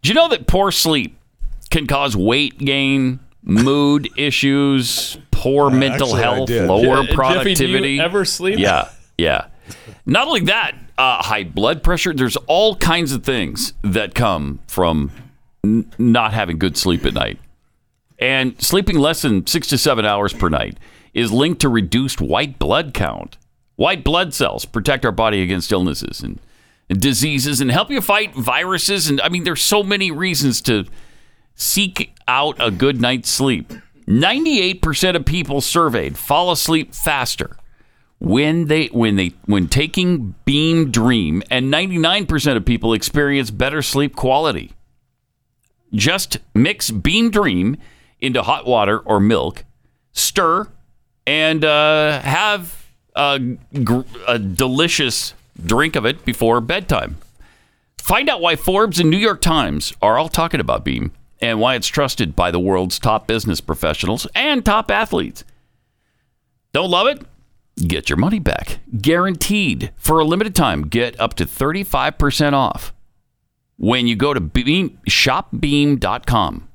Do you know that poor sleep can cause weight gain, mood issues, poor mental health, lower productivity? Jeffy, do you ever sleep? Yeah. Not only that, high blood pressure. There's all kinds of things that come from not having good sleep at night. And sleeping less than 6 to 7 hours per night is linked to reduced white blood count. White blood cells protect our body against illnesses and diseases and help you fight viruses. And I mean, there's so many reasons to seek out a good night's sleep. 98% of people surveyed fall asleep faster when taking Beam Dream, and 99% of people experience better sleep quality. Just mix Beam Dream into hot water or milk, stir, and have a delicious drink of it before bedtime. Find out why Forbes and New York Times are all talking about Beam and why it's trusted by the world's top business professionals and top athletes. Don't love it? Get your money back. Guaranteed. For a limited time, get up to 35% off when you go to shopbeam.com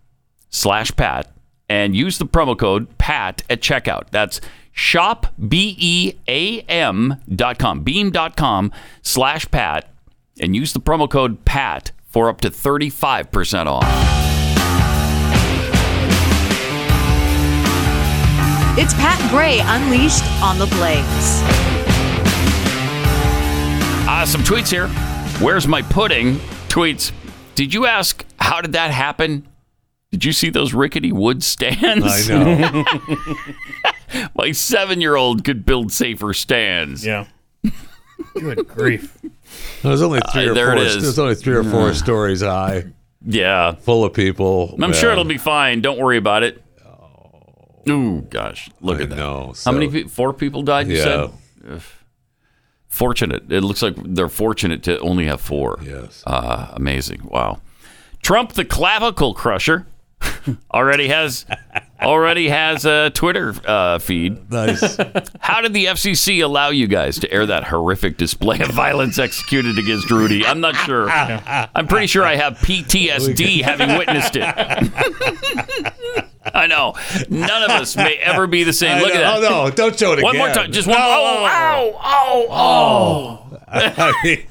/Pat. And use the promo code PAT at checkout. That's shopbeam.com, beam.com /Pat. And use the promo code PAT for up to 35% off. It's Pat Gray Unleashed on the Blaze. Some tweets here. Where's my pudding? Tweets. Did you ask, how did that happen? Did you see those rickety wood stands? I know. My 7-year-old could build safer stands. Yeah. Good grief. There's only 3 or 4 stories high. Yeah. Full of people. I'm sure it'll be fine. Don't worry about it. Oh, gosh. Look at that. Know, so. How many people? 4 people died, you said? Ugh. Fortunate. It looks like they're fortunate to only have 4. Yes. Amazing. Wow. Trump the clavicle crusher already has already has a Twitter feed. Nice. How did the FCC allow you guys to air that horrific display of violence executed against Rudy? I'm not sure. I'm pretty sure I have PTSD having witnessed it. I know. None of us may ever be the same. Look at that. Oh, no. Don't show it again. One more time. Just one. Oh. I mean,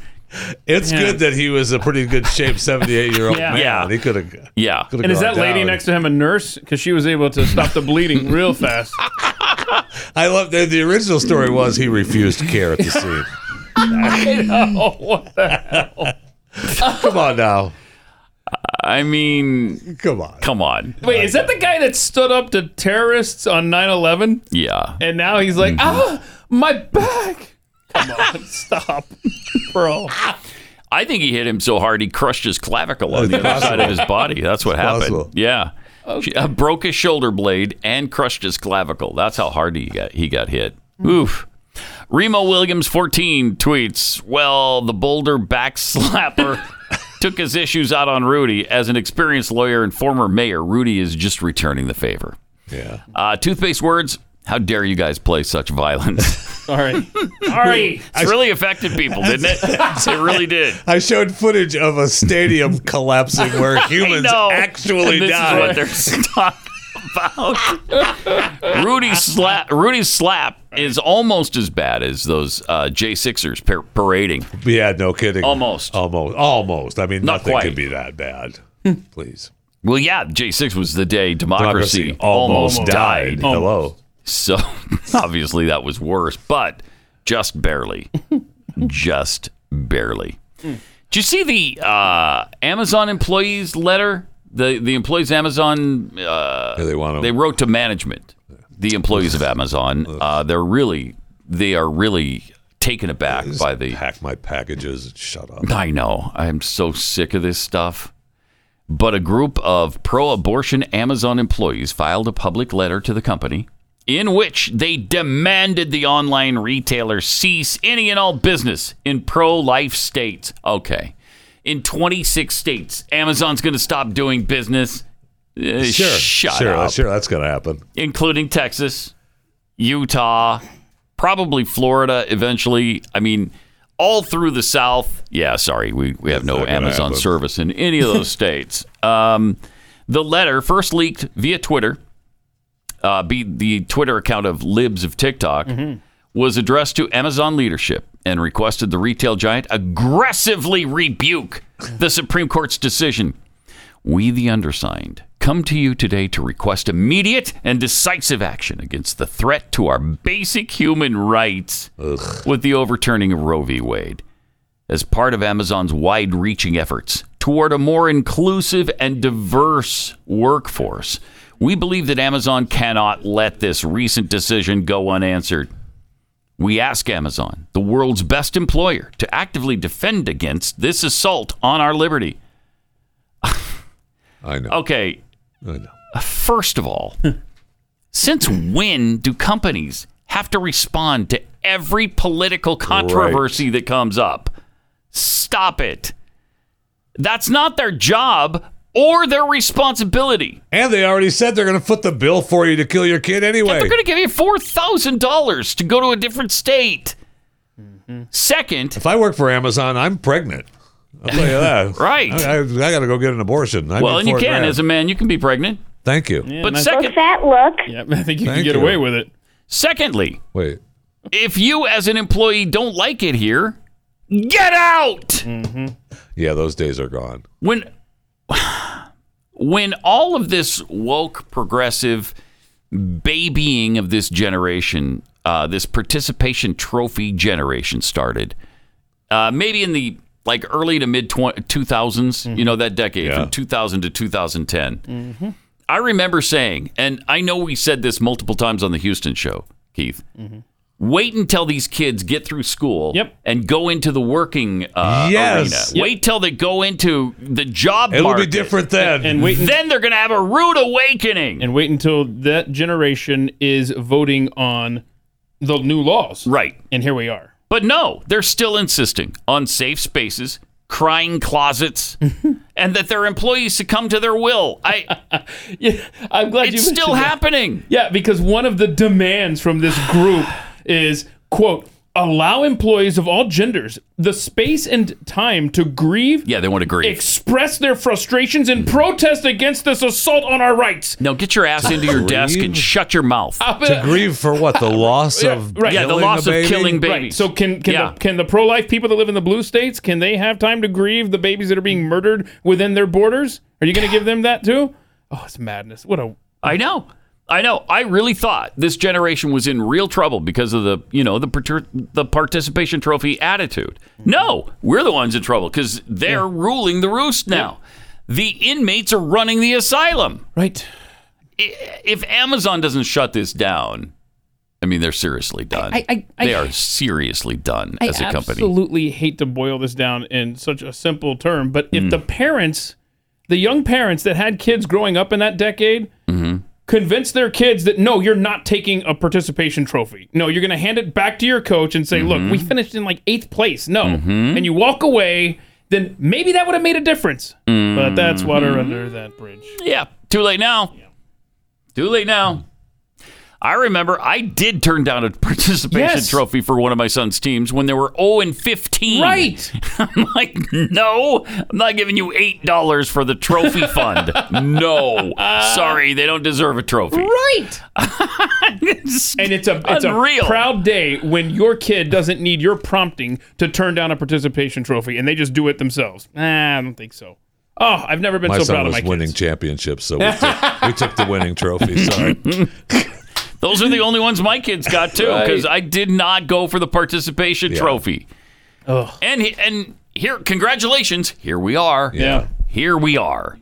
it's good that he was a pretty good shape 78-year-old man. Yeah. He could have. Yeah. Could've and is that lady next to him a nurse? Because she was able to stop the bleeding real fast. I love that. The original story was he refused care at the scene. I know. What the hell? Come on now. I mean, come on. Wait, is that the guy that stood up to terrorists on 9/11? Yeah. And now he's like, my back. Come on, stop, bro. I think he hit him so hard he crushed his clavicle on the other side of his body. That's what happened. Possible. Yeah. Okay. Broke his shoulder blade and crushed his clavicle. That's how hard he got hit. Oof. Remo Williams 14 tweets, well, the Boulder back slapper took his issues out on Rudy. As an experienced lawyer and former mayor, Rudy is just returning the favor. Yeah. Toothpaste words, how dare you guys play such violence? Sorry. It's really affected people, didn't it? It really did. I showed footage of a stadium collapsing where humans actually died. This is what they're talking about. Rudy's slap is almost as bad as those J6ers parading. Yeah, no kidding. Almost. I mean, nothing could be that bad. Please. Well, yeah, J6 was the day democracy almost died. Hello. So, obviously, that was worse, but just barely. Did you see the Amazon employees letter? The employees of Amazon, they wrote to management. The employees of Amazon, they are really taken aback by the pack my packages and shut up. I know. I am so sick of this stuff. But a group of pro-abortion Amazon employees filed a public letter to the company in which they demanded the online retailer cease any and all business in pro-life states. Okay. In 26 states, Amazon's going to stop doing business. Shut up. Sure, that's going to happen. Including Texas, Utah, probably Florida eventually. I mean, all through the South. Yeah, sorry, we have no Amazon service in any of those states. The letter first leaked via Twitter, the Twitter account of Libs of TikTok, was addressed to Amazon leadership and requested the retail giant aggressively rebuke the Supreme Court's decision. We, the undersigned, come to you today to request immediate and decisive action against the threat to our basic human rights with the overturning of Roe v. Wade as part of Amazon's wide-reaching efforts toward a more inclusive and diverse workforce. We believe that Amazon cannot let this recent decision go unanswered. We ask Amazon, the world's best employer, to actively defend against this assault on our liberty. I know. Okay. I know. First of all, since when do companies have to respond to every political controversy that comes up? Stop it. That's not their job or their responsibility. And they already said they're going to foot the bill for you to kill your kid anyway. And they're going to give you $4,000 to go to a different state. Second. If I work for Amazon, I'm pregnant. I'll tell you that. Right. I got to go get an abortion. You can. As a man, you can be pregnant. Thank you. Yeah, but second. Fat look. Yeah, I think you can get away with it. Secondly. Wait. If you as an employee don't like it here, get out. Yeah, those days are gone. When all of this woke, progressive babying of this generation, this participation trophy generation started, maybe in the early to mid 2000s, that decade from 2000 to 2010. I remember saying, and I know we said this multiple times on the Houston show, Keith, wait until these kids get through school and go into the working arena. Yep. Wait till they go into the job market. It'll be different then. And then they're going to have a rude awakening. And wait until that generation is voting on the new laws. Right. And here we are. But no, they're still insisting on safe spaces, crying closets, and that their employees succumb to their will. I'm glad it's still happening. Yeah, because one of the demands from this group is, quote, allow employees of all genders the space and time to grieve. Yeah, they want to grieve. Express their frustrations and protest against this assault on our rights. No, get your ass into your desk and shut your mouth. To grieve for what? The loss of killing babies. Right. So can the pro-life people that live in the blue states, can they have time to grieve the babies that are being murdered within their borders? Are you going to give them that too? Oh, it's madness. I know. I really thought this generation was in real trouble because of the participation trophy attitude. No, we're the ones in trouble because they're ruling the roost now. Yeah. The inmates are running the asylum. Right. If Amazon doesn't shut this down, I mean, they're seriously done. They are seriously done as a company. I absolutely hate to boil this down in such a simple term, but if the young parents that had kids growing up in that decade, convince their kids that, no, you're not taking a participation trophy. No, you're going to hand it back to your coach and say, look, we finished in like 8th place. No. And you walk away, then maybe that would have made a difference. But that's water under that bridge. Yeah. Too late now. Yeah. Too late now. I remember I did turn down a participation trophy for one of my son's teams when they were 0-15. Right. I'm like, no, I'm not giving you $8 for the trophy fund. No. Sorry, they don't deserve a trophy. Right. It's a proud day when your kid doesn't need your prompting to turn down a participation trophy and they just do it themselves. I don't think so. Oh, I've never been so proud of my kids. My son was winning championships, so we took the winning trophy. Sorry. Those are the only ones my kids got, too, because I did not go for the participation trophy. Ugh. And here, congratulations, here we are. Yeah. Here we are.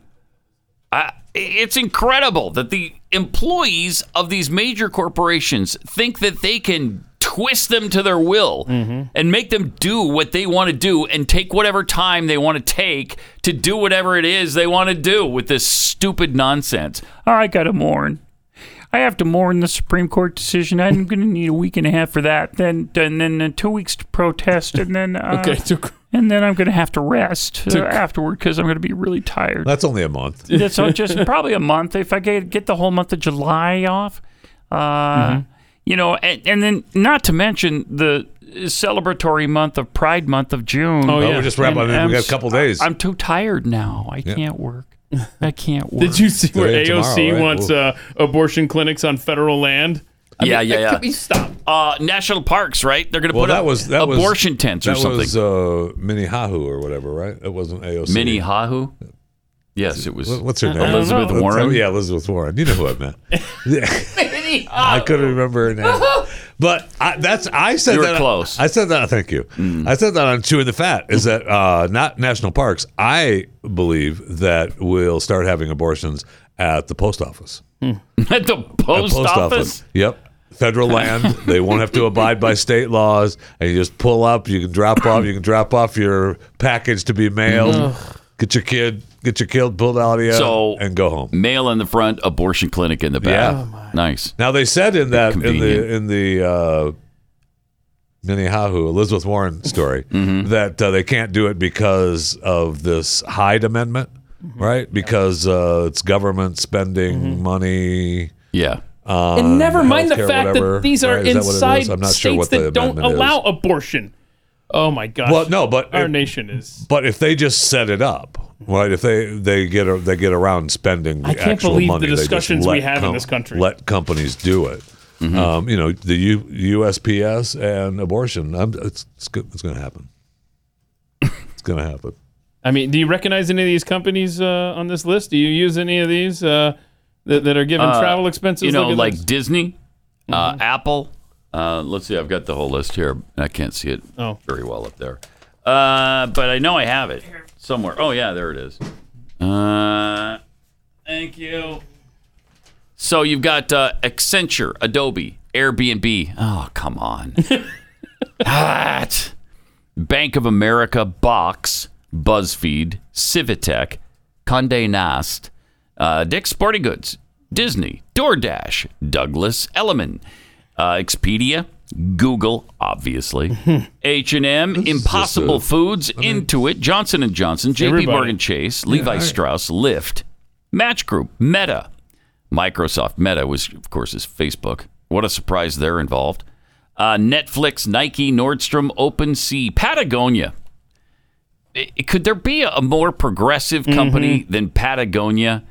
It's incredible that the employees of these major corporations think that they can twist them to their will and make them do what they want to do and take whatever time they want to take to do whatever it is they want to do with this stupid nonsense. Oh, I got to mourn. I have to mourn the Supreme Court decision. I'm going to need a week and a half for that. Then 2 weeks to protest, and then and then I'm going to have to rest afterward because I'm going to be really tired. That's only a month. That's just probably a month. If I get the whole month of July off, and then not to mention the celebratory month of Pride Month of June. Oh yeah, we're just wrapping up. We got a couple days. I'm too tired now. I can't work. I can't work. Did you see where AOC wants abortion clinics on federal land? I mean, could be stopped. National parks, right? They're going to put up abortion tents or something. That was Minnehaha or whatever, right? It wasn't AOC. Minnehaha? Yes, it was. What's her name? Elizabeth Warren? Yeah, Elizabeth Warren. You know who I meant. I couldn't remember her name. But I said that on Chewing the Fat, is that not national parks. I believe that we'll start having abortions at the post office. At the post office? Yep. Federal land. They won't have to abide by state laws. And you just pull up. You can drop off your package to be mailed. Get your kid. Get your kid pulled out of you and go home. Mail in the front, abortion clinic in the back. Yeah. Oh, nice. Now they said in the Minnehaha Elizabeth Warren story that they can't do it because of this Hyde Amendment, right? Because it's government spending money. Yeah. And never mind the fact that these are inside states that don't allow abortion. Oh my gosh! Well, no, but our nation is. But if they just set it up, right? If they get around spending the actual money, I can't believe the discussions we have in this country. Let companies do it. The USPS and abortion. It's going to happen. It's going to happen. I mean, do you recognize any of these companies on this list? Do you use any of these that are giving travel expenses? You know, like Disney, Apple. Let's see. I've got the whole list here. I can't see it very well up there. But I know I have it somewhere. Oh, yeah, there it is. Thank you. So you've got Accenture, Adobe, Airbnb. Oh, come on. Bank of America, Box, BuzzFeed, Civitec, Condé Nast, Dick's Sporting Goods, Disney, DoorDash, Douglas Elliman, Expedia, Google, obviously. H&M, Impossible Foods, Intuit, Johnson & Johnson, J.P. Morgan Chase, Levi Strauss, Lyft, Match Group, Meta, Microsoft. Meta was, of course, is Facebook. What a surprise they're involved. Netflix, Nike, Nordstrom, OpenSea, Patagonia. Could there be a more progressive company than Patagonia?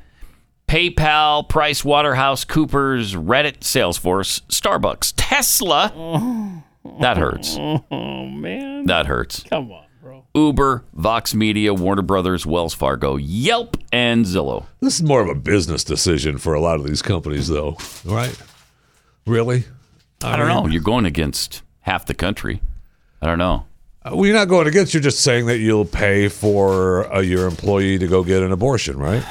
PayPal, PricewaterhouseCoopers, Reddit, Salesforce, Starbucks, Tesla. That hurts. Oh, man. That hurts. Come on, bro. Uber, Vox Media, Warner Brothers, Wells Fargo, Yelp, and Zillow. This is more of a business decision for a lot of these companies, though. Right? Really? I don't know. You're going against half the country. I don't know. Well, you're not going against. You're just saying that you'll pay for your employee to go get an abortion, right?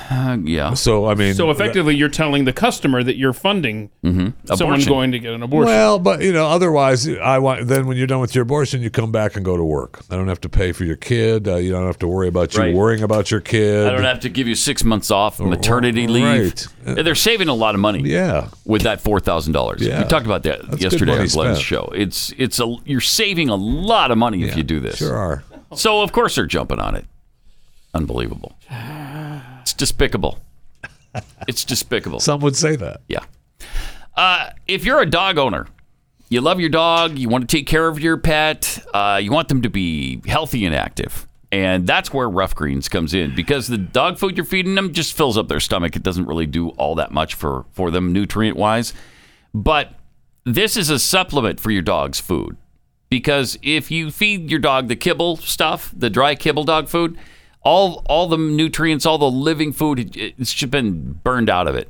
Yeah. So, I mean... So, effectively, you're telling the customer that you're funding someone going to get an abortion. Well, but, you know, otherwise, then when you're done with your abortion, you come back and go to work. I don't have to pay for your kid. You don't have to worry about you worrying about your kid. I don't have to give you 6 months off, maternity leave. Right. They're saving a lot of money with that $4,000. Yeah. We talked about that yesterday on Glenn's show. You're saving a lot of money if you do this. Sure are. So, of course, they're jumping on it. Unbelievable. It's despicable. It's despicable. Some would say that. Yeah. If you're a dog owner, you love your dog, you want to take care of your pet, you want them to be healthy and active. And that's where Rough Greens comes in, because the dog food you're feeding them just fills up their stomach. It doesn't really do all that much for them nutrient-wise. But this is a supplement for your dog's food. Because if you feed your dog the kibble stuff, the dry kibble dog food, all the nutrients, all the living food, it's been burned out of it.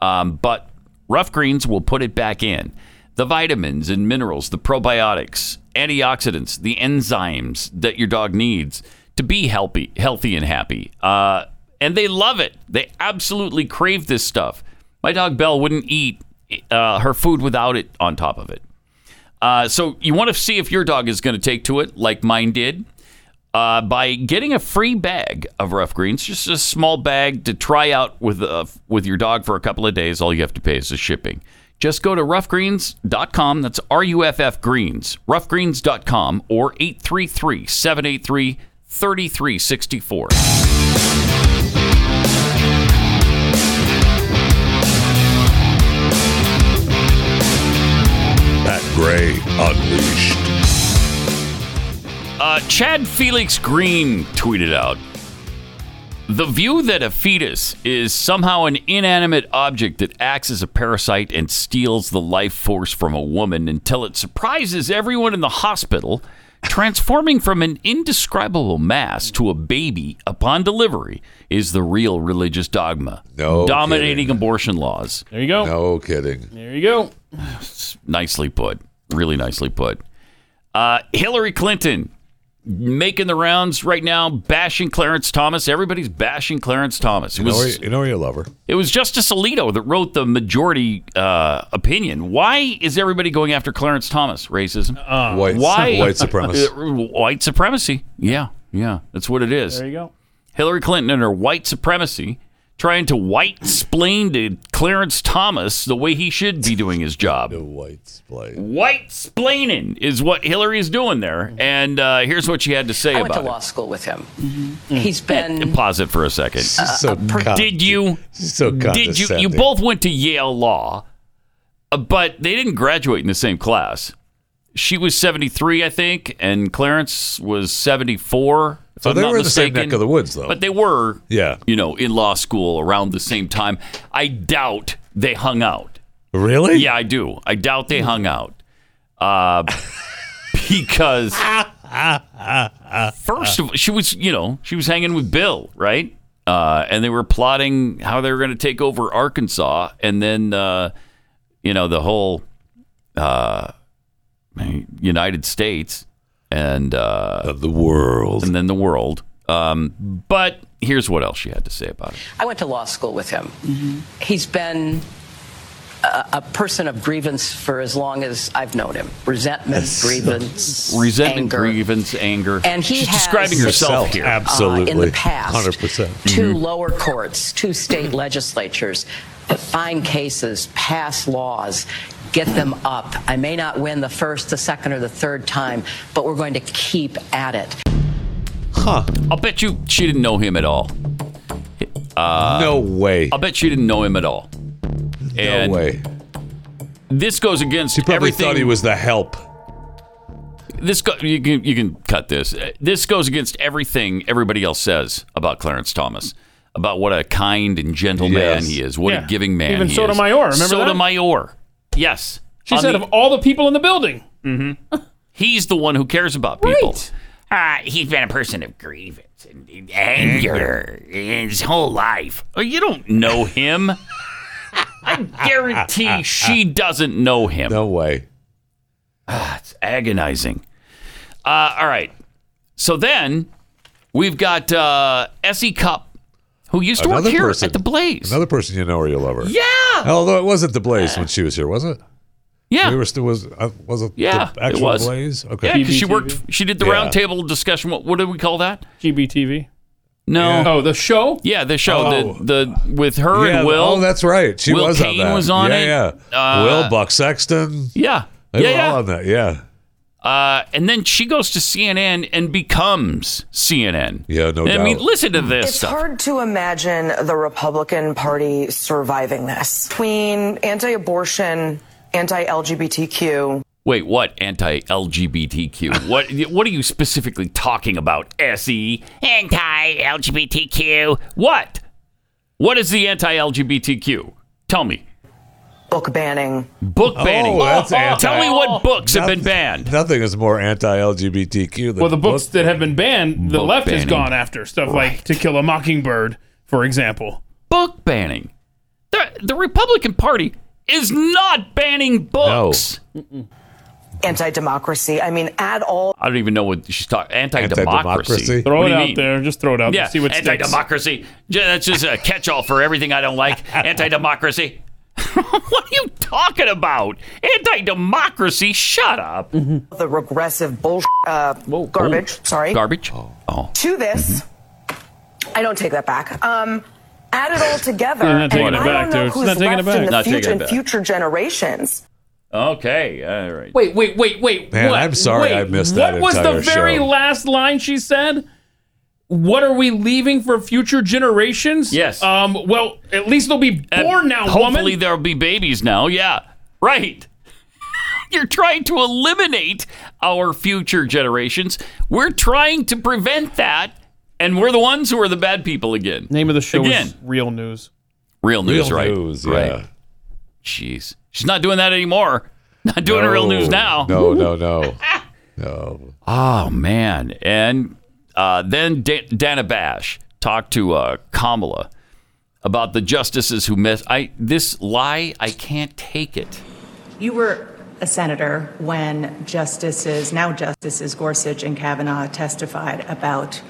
But Rough Greens will put it back in. The vitamins and minerals, the probiotics, antioxidants, the enzymes that your dog needs to be healthy and happy. And they love it. They absolutely crave this stuff. My dog, Belle, wouldn't eat her food without it on top of it. So you want to see if your dog is going to take to it like mine did by getting a free bag of Rough Greens, just a small bag to try out with your dog for a couple of days. All you have to pay is the shipping. Just go to roughgreens.com. That's R-U-F-F Greens, roughgreens.com or 833-783-3364. Gray Unleashed. Chad Felix Green tweeted out, the view that a fetus is somehow an inanimate object that acts as a parasite and steals the life force from a woman until it surprises everyone in the hospital, transforming from an indescribable mass to a baby upon delivery, is the real religious dogma. No dominating kidding. Abortion laws. There you go. No kidding. There you go. Nicely put. Really nicely put. Hillary Clinton making the rounds right now, bashing Clarence Thomas. Everybody's bashing Clarence Thomas. You know you love her. It was Justice Alito that wrote the majority opinion. Why is everybody going after Clarence Thomas? Racism. White supremacy. White supremacy. Yeah. That's what it is. There you go. Hillary Clinton and her white supremacy, trying to white-splain to Clarence Thomas the way he should be doing his job. White-splaining is what Hillary's doing there. And here's what she had to say about it. I went to law school with him. Mm-hmm. He's been... pause it for a second. You both went to Yale Law, but they didn't graduate in the same class. She was 73, I think, and Clarence was 74. So they were in the same neck of the woods, though. But they were, in law school around the same time. I doubt they hung out. Really? Yeah, I do. I doubt they hung out. Because, first of all, she was hanging with Bill, right? And they were plotting how they were going to take over Arkansas. And then, the whole United States. And the world. And then the world. But here's what else she had to say about it. I went to law school with him. Mm-hmm. He's been a person of grievance for as long as I've known him. Resentment, grievance, anger. And she's describing herself here. Absolutely. In the past, 100%. Two lower courts, two state legislatures, fine cases, pass laws, get them up. I may not win the first, the second, or the third time, but we're going to keep at it. Huh. I'll bet you she didn't know him at all. No way. I'll bet she didn't know him at all. No way. This goes against everything. She probably thought he was the help. You can cut this. This goes against everything everybody else says about Clarence Thomas, about what a kind and gentle man he is, what a giving man he is. Even Sotomayor, remember that? Sotomayor, yes. She said of all the people in the building. Mm-hmm. He's the one who cares about people. Right. He's been a person of grievance and anger his whole life. Oh, you don't know him. I guarantee she doesn't know him. No way. It's agonizing. All right. So then we've got Essie Cupp, who used to work here at the Blaze. Another person you know or you love her. Yeah. Although it wasn't the Blaze when she was here, was it? Yeah. We were still, was it the actual Blaze? Okay. Yeah, because she worked. She did the roundtable discussion. What did we call that? GBTV. No. Yeah. Oh, the show? Yeah, the show. Oh. The with her and Will. Oh, that's right. She Will was Kane on that. Will Kane was on it. Yeah. Will, Buck Sexton. Yeah. They were all on that, and then she goes to CNN and becomes CNN. Yeah, no doubt. I mean, listen to this. It's hard to imagine the Republican Party surviving this. Between anti-abortion, anti-LGBTQ. Wait, what anti-LGBTQ? What are you specifically talking about, Essie? Anti-LGBTQ. What? What is the anti-LGBTQ? Tell me. Book banning. Book banning. Oh, that's anti. Tell me what books have been banned. Nothing is more anti-LGBTQ than the books that have been banned, the left has gone after. Stuff like To Kill a Mockingbird, for example. Book banning. The Republican Party is not banning books. No. Anti-democracy. I mean, at all. I don't even know what she's talking. Anti-democracy. Throw it out there. Just throw it out there. See what sticks. Anti-democracy. That's just a catch-all for everything I don't like. Anti-democracy. What are you talking about? Anti-democracy? Shut up. Mm-hmm. The regressive bullshit garbage. Oh. Sorry. Garbage. Oh. To this, I don't take that back. Add it all together, and I don't know who's left in the future and future generations. Okay. All right. Wait. Man, I'm sorry I missed that entire show. What was the very last line she said? What are we leaving for future generations? Yes. Well, at least they'll be born now, hopefully woman. Hopefully there'll be babies now. Yeah. Right. You're trying to eliminate our future generations. We're trying to prevent that, and we're the ones who are the bad people again. Name of the show is Real News. Real News, right? News, yeah. Right. Jeez. She's not doing that anymore. Not doing Real News now. No. Oh, man. And... then Dana Bash talked to Kamala about the justices who missed. This lie, I can't take it. You were a senator when Justices Gorsuch and Kavanaugh testified about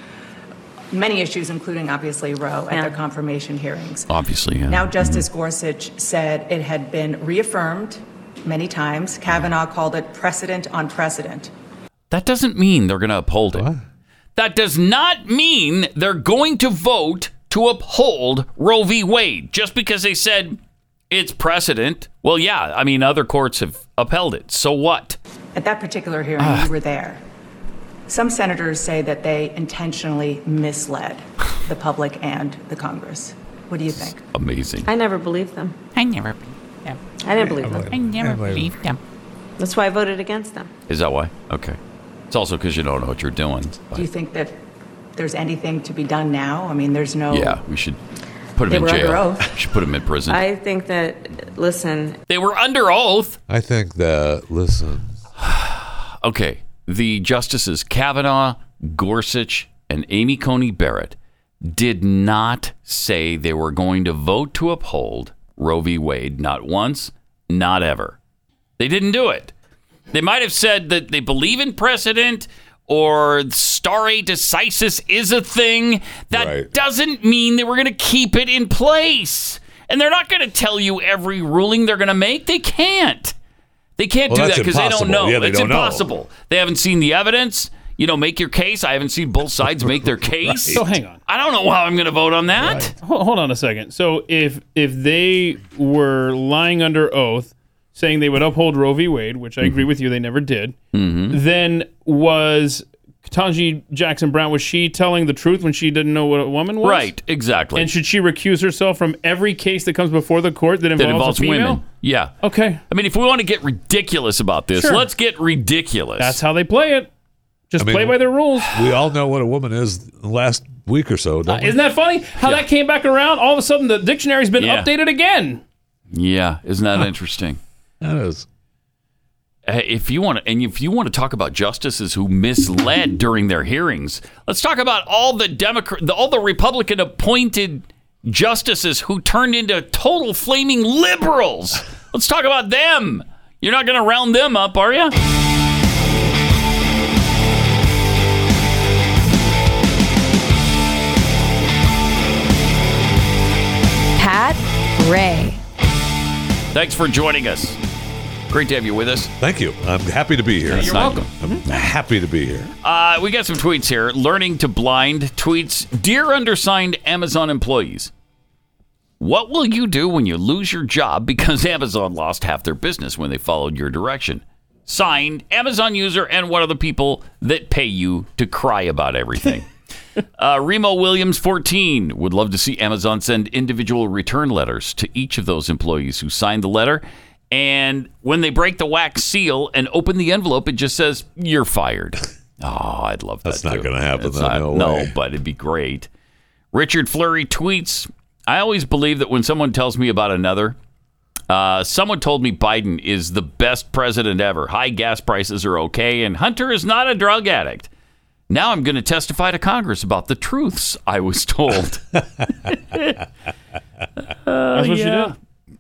many issues, including obviously Roe at their confirmation hearings. Obviously, yeah. Now Justice Gorsuch said it had been reaffirmed many times. Kavanaugh called it precedent on precedent. That doesn't mean they're going to uphold it. What? That does not mean they're going to vote to uphold Roe v. Wade just because they said it's precedent. Well, yeah, I mean, other courts have upheld it. So what? At that particular hearing, you were there. Some senators say that they intentionally misled the public and the Congress. What do you think? Amazing. I never believed them. I never believed them. That's why I voted against them. Is that why? Okay. It's also because you don't know what you're doing. But. Do you think that there's anything to be done now? I mean, there's no... Yeah, we should put them in jail. They were under oath. We should put them in prison. I think that, listen... They were under oath. I think that, listen... Okay, the justices Kavanaugh, Gorsuch, and Amy Coney Barrett did not say they were going to vote to uphold Roe v. Wade. Not once, not ever. They didn't do it. They might have said that they believe in precedent or stare decisis is a thing. That doesn't mean they were going to keep it in place. And they're not going to tell you every ruling they're going to make. They can't. They can't do that because they don't know. Yeah, it's impossible. They haven't seen the evidence. You know, make your case. I haven't seen both sides make their case. So hang on. I don't know how I'm going to vote on that. Right. Hold on a second. So if they were lying under oath, saying they would uphold Roe v. Wade, which I agree with you, they never did. Then was Ketanji Jackson Brown, was she telling the truth when she didn't know what a woman was? Right, exactly. And should she recuse herself from every case that comes before the court that involves a female? Women. Yeah. Okay. I mean, if we want to get ridiculous about this, let's get ridiculous. That's how they play it. Just play by their rules. We all know what a woman is the last week or so, don't we? Isn't that funny? How that came back around, all of a sudden the dictionary's been updated again. Yeah, isn't that interesting? That is. If you want to talk about justices who misled during their hearings, let's talk about all the Republican appointed justices who turned into total flaming liberals. Let's talk about them. You're not going to round them up, are you? Pat Ray. Thanks for joining us. Great to have you with us. Thank you. I'm happy to be here. You're welcome. I'm happy to be here. We got some tweets here. Learning to Blind tweets, Dear undersigned Amazon employees, what will you do when you lose your job because Amazon lost half their business when they followed your direction? Signed, Amazon user and one of the people that pay you to cry about everything. Remo Williams, 14, would love to see Amazon send individual return letters to each of those employees who signed the letter. And when they break the wax seal and open the envelope, it just says, you're fired. Oh, I'd love that. That's not going to happen. No, but it'd be great. Richard Fleury tweets, I always believe that when someone tells me about another, someone told me Biden is the best president ever. High gas prices are okay, and Hunter is not a drug addict. Now I'm going to testify to Congress about the truths I was told. That's what she did.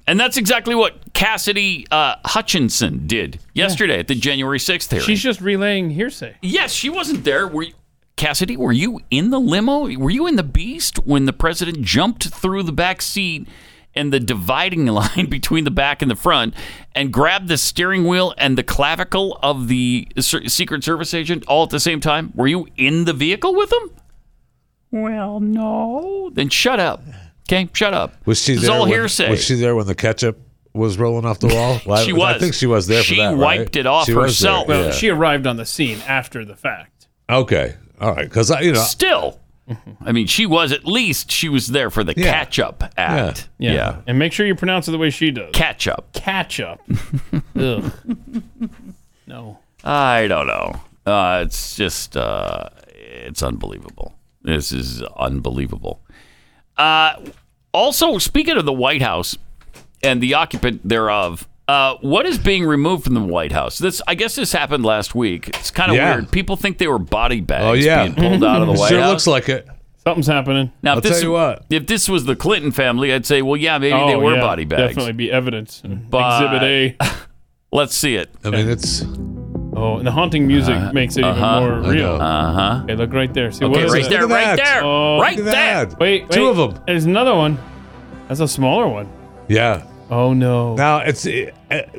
And that's exactly what Cassidy Hutchinson did yesterday at the January 6th hearing. She's just relaying hearsay. Yes, she wasn't there. Cassidy, were you in the limo? Were you in the beast when the president jumped through the back seat and the dividing line between the back and the front and grabbed the steering wheel and the clavicle of the Secret Service agent all at the same time? Were you in the vehicle with him? Well, no. Then shut up. Okay, shut up. It's all hearsay. Was she there when the ketchup was rolling off the wall? Well, she was. I think she was there for that, right? She wiped it off herself. Well, yeah. She arrived on the scene after the fact. Okay. All right. Because, Still. I mean, she was there for the catch-up act. Yeah. And make sure you pronounce it the way she does. Catch-up. Catch-up. Ugh. No. I don't know. It's just, it's unbelievable. This is unbelievable. Also, speaking of the White House and the occupant thereof, what is being removed from the White House? I guess this happened last week. It's kind of weird. People think they were body bags being pulled out of the White House. Sure looks like it. Something's happening. Now, if this was the Clinton family, I'd say, well, maybe they were body bags. Definitely be evidence. But Exhibit A. Let's see it. I mean, it's... Oh, and the haunting music makes it even more real. Okay, look right there. See, what is it? Right there. Oh, right there. Wait. Two of them. There's another one. That's a smaller one. Yeah. Oh, no. Now, it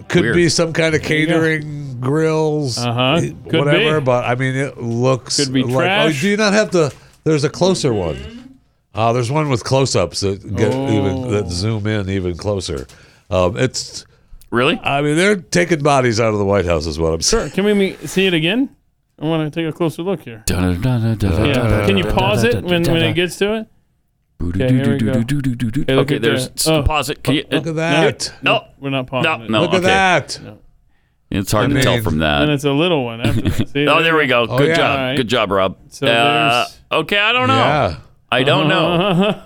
could be some kind of catering, grills, whatever. Be. But, I mean, it looks could be trash. Oh, do you not have the... There's a closer one. There's one with close-ups that zoom in even closer. It's... Really? I mean, they're taking bodies out of the White House is what I'm saying. Sure. Can we see it again? I want to take a closer look here. Can you pause it when it gets to it? Okay, here we go. Okay, pause it. Look at that. No, we're not pausing it. No, look at that. No. It's hard to tell from that. And it's a little one after that. See, there we go. Good job. Right. Good job, Rob. So okay, I don't know. Yeah. I don't know.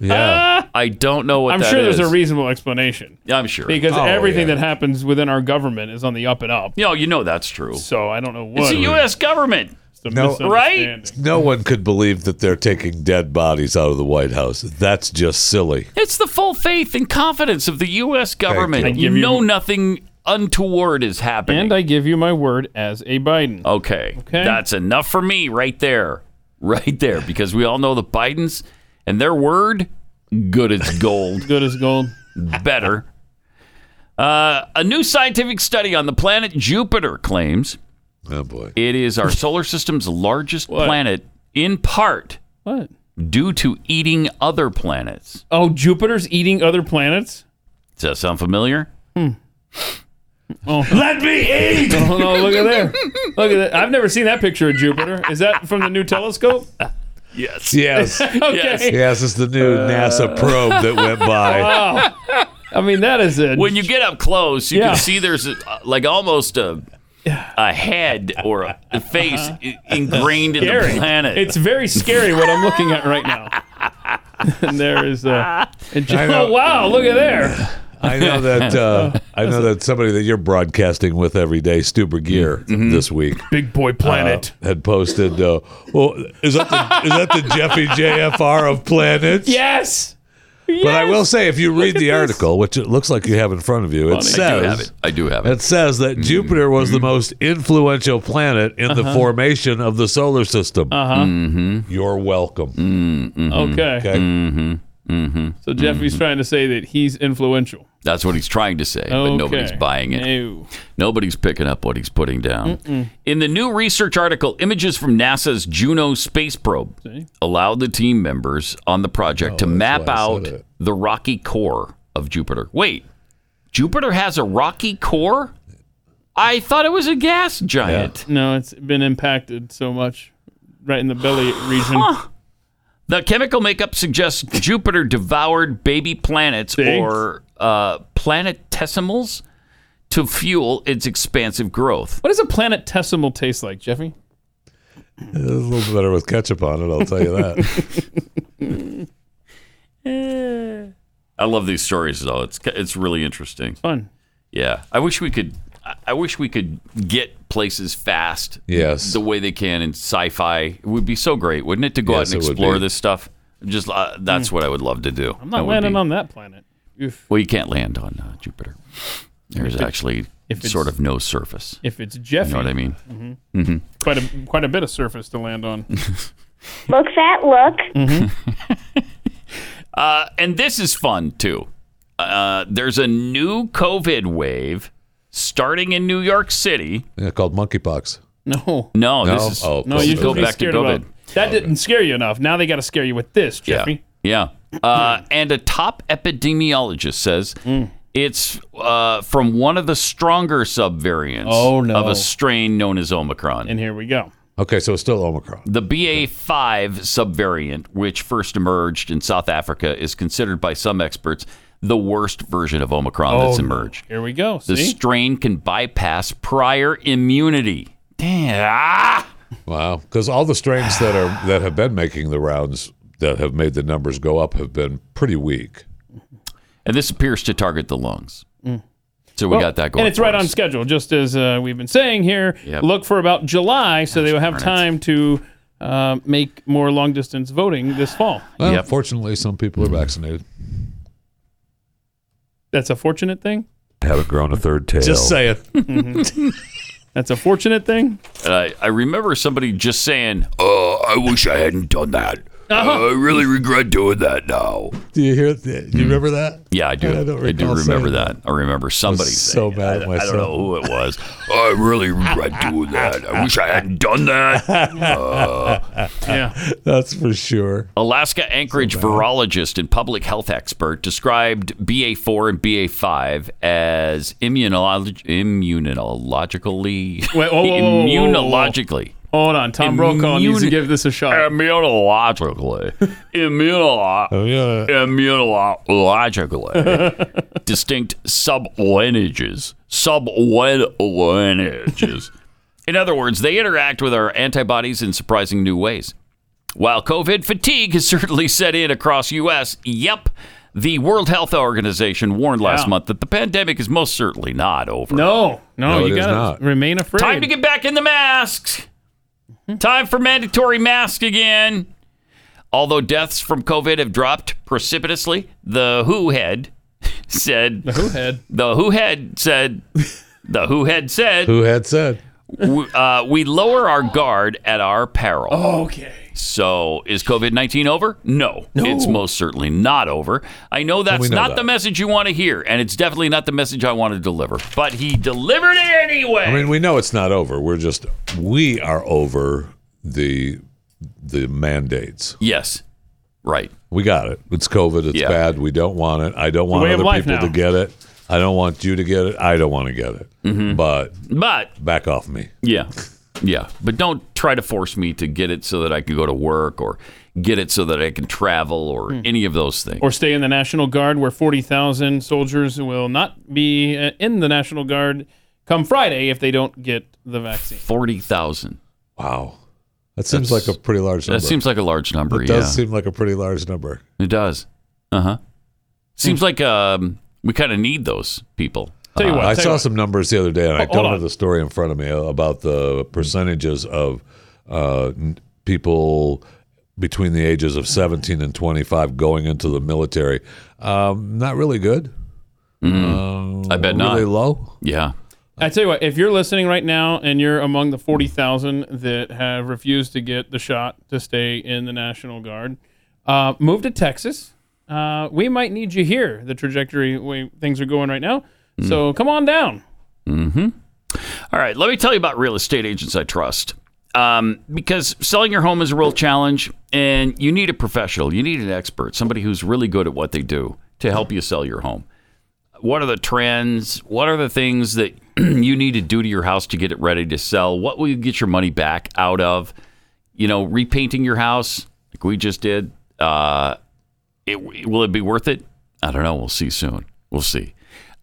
Yeah, I don't know what that is. I'm sure there's a reasonable explanation. I'm sure. Because everything that happens within our government is on the up and up. Yeah, that's true. So I don't know what. It's the U.S. government. No, right? No one could believe that they're taking dead bodies out of the White House. That's just silly. It's the full faith and confidence of the U.S. government. You know nothing untoward is happening. And I give you my word as a Biden. Okay. That's enough for me right there. Right there. Because we all know the Bidens... And their word, good as gold. Good as gold. Better. A new scientific study on the planet Jupiter claims it is our solar system's largest planet, in part due to eating other planets. Oh, Jupiter's eating other planets? Does that sound familiar? Oh. Let me eat! Oh, no, look at there. Look at that. I've never seen that picture of Jupiter. Is that from the new telescope? Yes. Yes. Okay. Yes, it's the new NASA probe that went by. Wow. I mean, that is it. When you get up close, you can see there's almost a head or a face ingrained in the planet. It's very scary what I'm looking at right now. And there is oh, wow, look at there. I know that somebody that you're broadcasting with every day, Stuber Gear, this week, Big Boy Planet, had posted. Well, is that the Jeffy JFR of planets? Yes. But I will say, if you read the article, which it looks like you have in front of you, I do have it. It says that Jupiter was the most influential planet in the formation of the solar system. You're welcome. Okay. So Jeffy's trying to say that he's influential. That's what he's trying to say, but nobody's buying it. No. Nobody's picking up what he's putting down. In the new research article, images from NASA's Juno space probe allowed the team members on the project to map out the rocky core of Jupiter. Wait, Jupiter has a rocky core? I thought it was a gas giant. Yeah. No, it's been impacted so much right in the belly region. Huh. The chemical makeup suggests Jupiter devoured baby planets or planetesimals to fuel its expansive growth. What does a planetesimal taste like, Jeffy? It's a little better with ketchup on it, I'll tell you that. I love these stories, though. It's really interesting. It's fun. Yeah. I wish we could get places fast the way they can in sci-fi. It would be so great, wouldn't it, to go out and explore this stuff? Just that's what I would love to do. I'm not landing on that planet. Oof. Well, you can't land on Jupiter. There's actually sort of no surface. If it's Jeffy. You know what I mean? Quite a bit of surface to land on. Look, fat, look. And this is fun, too. There's a new COVID wave starting in New York City. Yeah, called monkeypox. No. This is you go back to COVID. That didn't scare you enough. Now they got to scare you with this, Jeffrey. Yeah. And a top epidemiologist says it's from one of the stronger subvariants of a strain known as Omicron. And here we go. Okay, so it's still Omicron. The BA.5 subvariant, which first emerged in South Africa, is considered by some experts the worst version of Omicron that's emerged. Here we go. The strain can bypass prior immunity. Damn. Wow. Because all the strains that have been making the rounds that have made the numbers go up have been pretty weak. And this appears to target the lungs. So we got that going. And it's right on schedule, just as we've been saying here. Yep. Look for about July so they will have time to make more long-distance voting this fall. Well, fortunately, some people are vaccinated. That's a fortunate thing? Haven't grown a third tail. Just say it. That's a fortunate thing? I remember somebody just saying, I wish I hadn't done that. I really regret doing that now. Do you hear? Do you remember that? Yeah, I do. I do remember that. I remember somebody saying so bad at myself. I don't know who it was. I really regret doing that. I wish I hadn't done that. Yeah, that's for sure. Alaska Anchorage virologist and public health expert described BA4 and BA5 as immunologically. Wait, immunologically. Hold on, Tom Brokaw needs to give this a shot. Immunologically. Distinct sublineages. In other words, they interact with our antibodies in surprising new ways. While COVID fatigue has certainly set in across U.S., the World Health Organization warned last month that the pandemic is most certainly not over. No, you got to remain afraid. Time to get back in the masks. Time for mandatory mask again. Although deaths from COVID have dropped precipitously, the WHO head said. We lower our guard at our peril. Okay. So is COVID-19 over? No. It's most certainly not over. I know that's not the message you want to hear, and it's definitely not the message I want to deliver. But he delivered it anyway. I mean, we know it's not over. We are over the mandates. Yes. Right. We got it. It's COVID. It's bad. We don't want it. I don't want other people to get it. I don't want you to get it. I don't want to get it. Mm-hmm. But back off me. Yeah. Yeah. But don't try to force me to get it so that I can go to work or get it so that I can travel or any of those things. Or stay in the National Guard, where 40,000 soldiers will not be in the National Guard come Friday if they don't get the vaccine. 40,000. Wow. That seems like a pretty large number. That seems like a large number, It does seem like a pretty large number. It does. Uh-huh. Seems like we kind of need those people. Tell you what, I saw some numbers the other day, and I don't have the story in front of me about the percentages of people between the ages of 17 and 25 going into the military. Not really good. Mm-hmm. I bet not. Really low. Yeah. I tell you what, if you're listening right now and you're among the 40,000 that have refused to get the shot to stay in the National Guard, move to Texas. We might need you here, the trajectory way things are going right now. So come on down. Mm-hmm. All right, let me tell you about Real Estate Agents I Trust. Because selling your home is a real challenge, and you need a professional. You need an expert, somebody who's really good at what they do to help you sell your home. What are the trends? What are the things that you need to do to your house to get it ready to sell? What will you get your money back out of? You know, repainting your house like we just did. Will it be worth it? I don't know. We'll see soon. We'll see.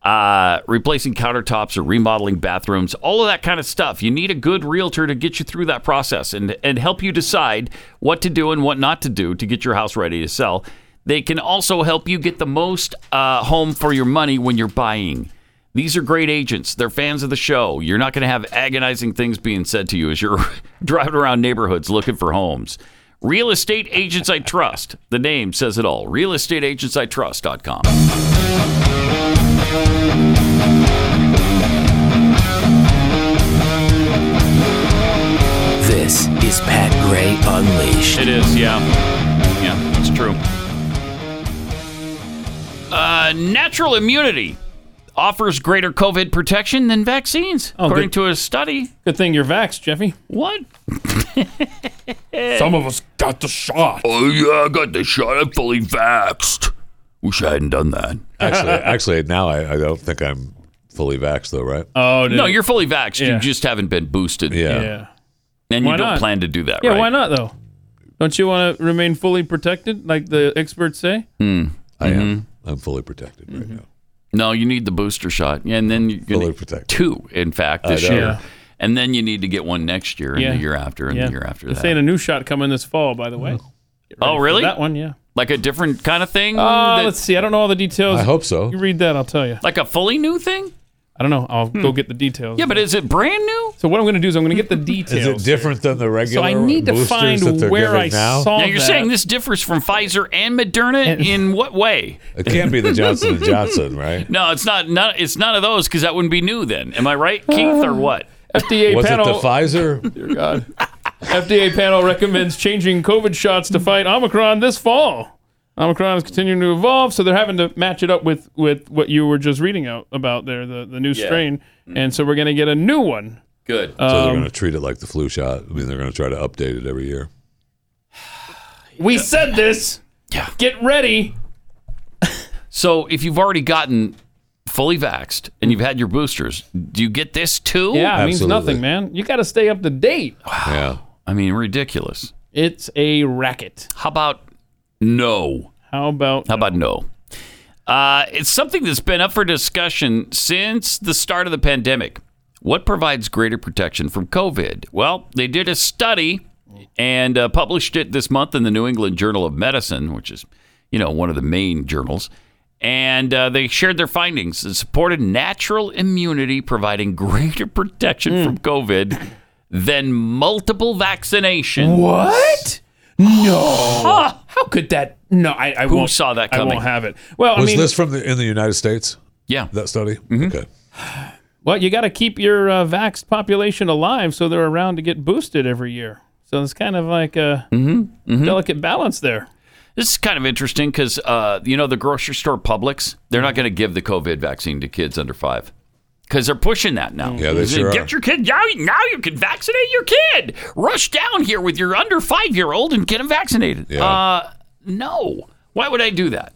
Replacing countertops or remodeling bathrooms, all of that kind of stuff. You need a good realtor to get you through that process and help you decide what to do and what not to do to get your house ready to sell. They can also help you get the most home for your money when you're buying. These are great agents. They're fans of the show. You're not going to have agonizing things being said to you as you're driving around neighborhoods looking for homes. Real Estate Agents I Trust. The name says it all. RealEstateAgentsITrust.com. This is Pat Gray Unleashed. It is, yeah, it's true. Natural immunity offers greater COVID protection than vaccines, according to a study. Good thing you're vaxxed, Jeffy. What? Some of us got the shot. Oh, yeah, I got the shot. I'm fully vaxxed. Wish I hadn't done that. Actually, now I don't think I'm fully vaxxed, though, right? Oh, no, you're fully vaxxed. Yeah. You just haven't been boosted. Yeah. And why you don't plan to do that, right? Yeah, why not, though? Don't you want to remain fully protected, like the experts say? I am. I'm fully protected right now. No, you need the booster shot. And then you're going to get two, in fact, this year. And then you need to get one next year and the year after and the year after that. They're saying a new shot coming this fall, by the way. Oh, really? That one, yeah. Like a different kind of thing? Let's see. I don't know all the details. I hope so. You read that, I'll tell you. Like a fully new thing? I don't know. I'll go get the details. Yeah, but is it brand new? So what I'm going to do is I'm going to get the details. Is it different than the regular boosters? So I need to find where I saw that. Now, you're saying this differs from Pfizer and Moderna in what way? It can't be the Johnson & Johnson, right? No, it's not. It's none of those because that wouldn't be new then. Am I right, Keith, or what? FDA was panel. Was it the Pfizer? Dear God. FDA panel recommends changing COVID shots to fight Omicron this fall. Omicron is continuing to evolve, so they're having to match it up with what you were just reading out about there, the new strain. And so we're going to get a new one. Good. So they're going to treat it like the flu shot. I mean, they're going to try to update it every year. We said this. Yeah. Get ready. So if you've already gotten fully vaxxed and you've had your boosters, do you get this too? Yeah, it means nothing, man. You got to stay up to date. Wow. Yeah. I mean, ridiculous. It's a racket. How about... No. How about no? It's something that's been up for discussion since the start of the pandemic. What provides greater protection from COVID? Well, they did a study and published it this month in the New England Journal of Medicine, which is, one of the main journals. And they shared their findings that supported natural immunity providing greater protection from COVID than multiple vaccination. What? No. How could that? No, I who won't, saw that coming? I won't have it. Well, was this from in the United States? Yeah. That study? Mm-hmm. Okay. Well, you got to keep your vaxxed population alive so they're around to get boosted every year. So it's kind of like a delicate balance there. This is kind of interesting because, the grocery store Publix, they're not going to give the COVID vaccine to kids under 5. Because they're pushing that now. Yeah, they sure get your kid. Now you can vaccinate your kid. Rush down here with your under 5-year-old and get him vaccinated. Yeah. No. Why would I do that?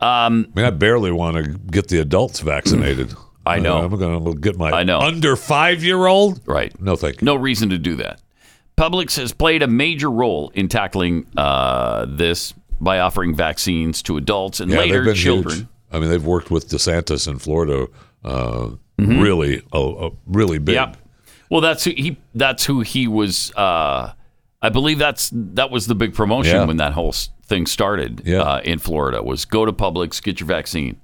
I barely want to get the adults vaccinated. I know. I'm going to get my under 5-year-old. Right. No, thank you. No reason to do that. Publix has played a major role in tackling this by offering vaccines to adults and later children. Huge. I mean, they've worked with DeSantis in Florida really big. Yeah. Well, that's who he was. I believe that was the big promotion when that whole thing started in Florida, was go to Publix, get your vaccine.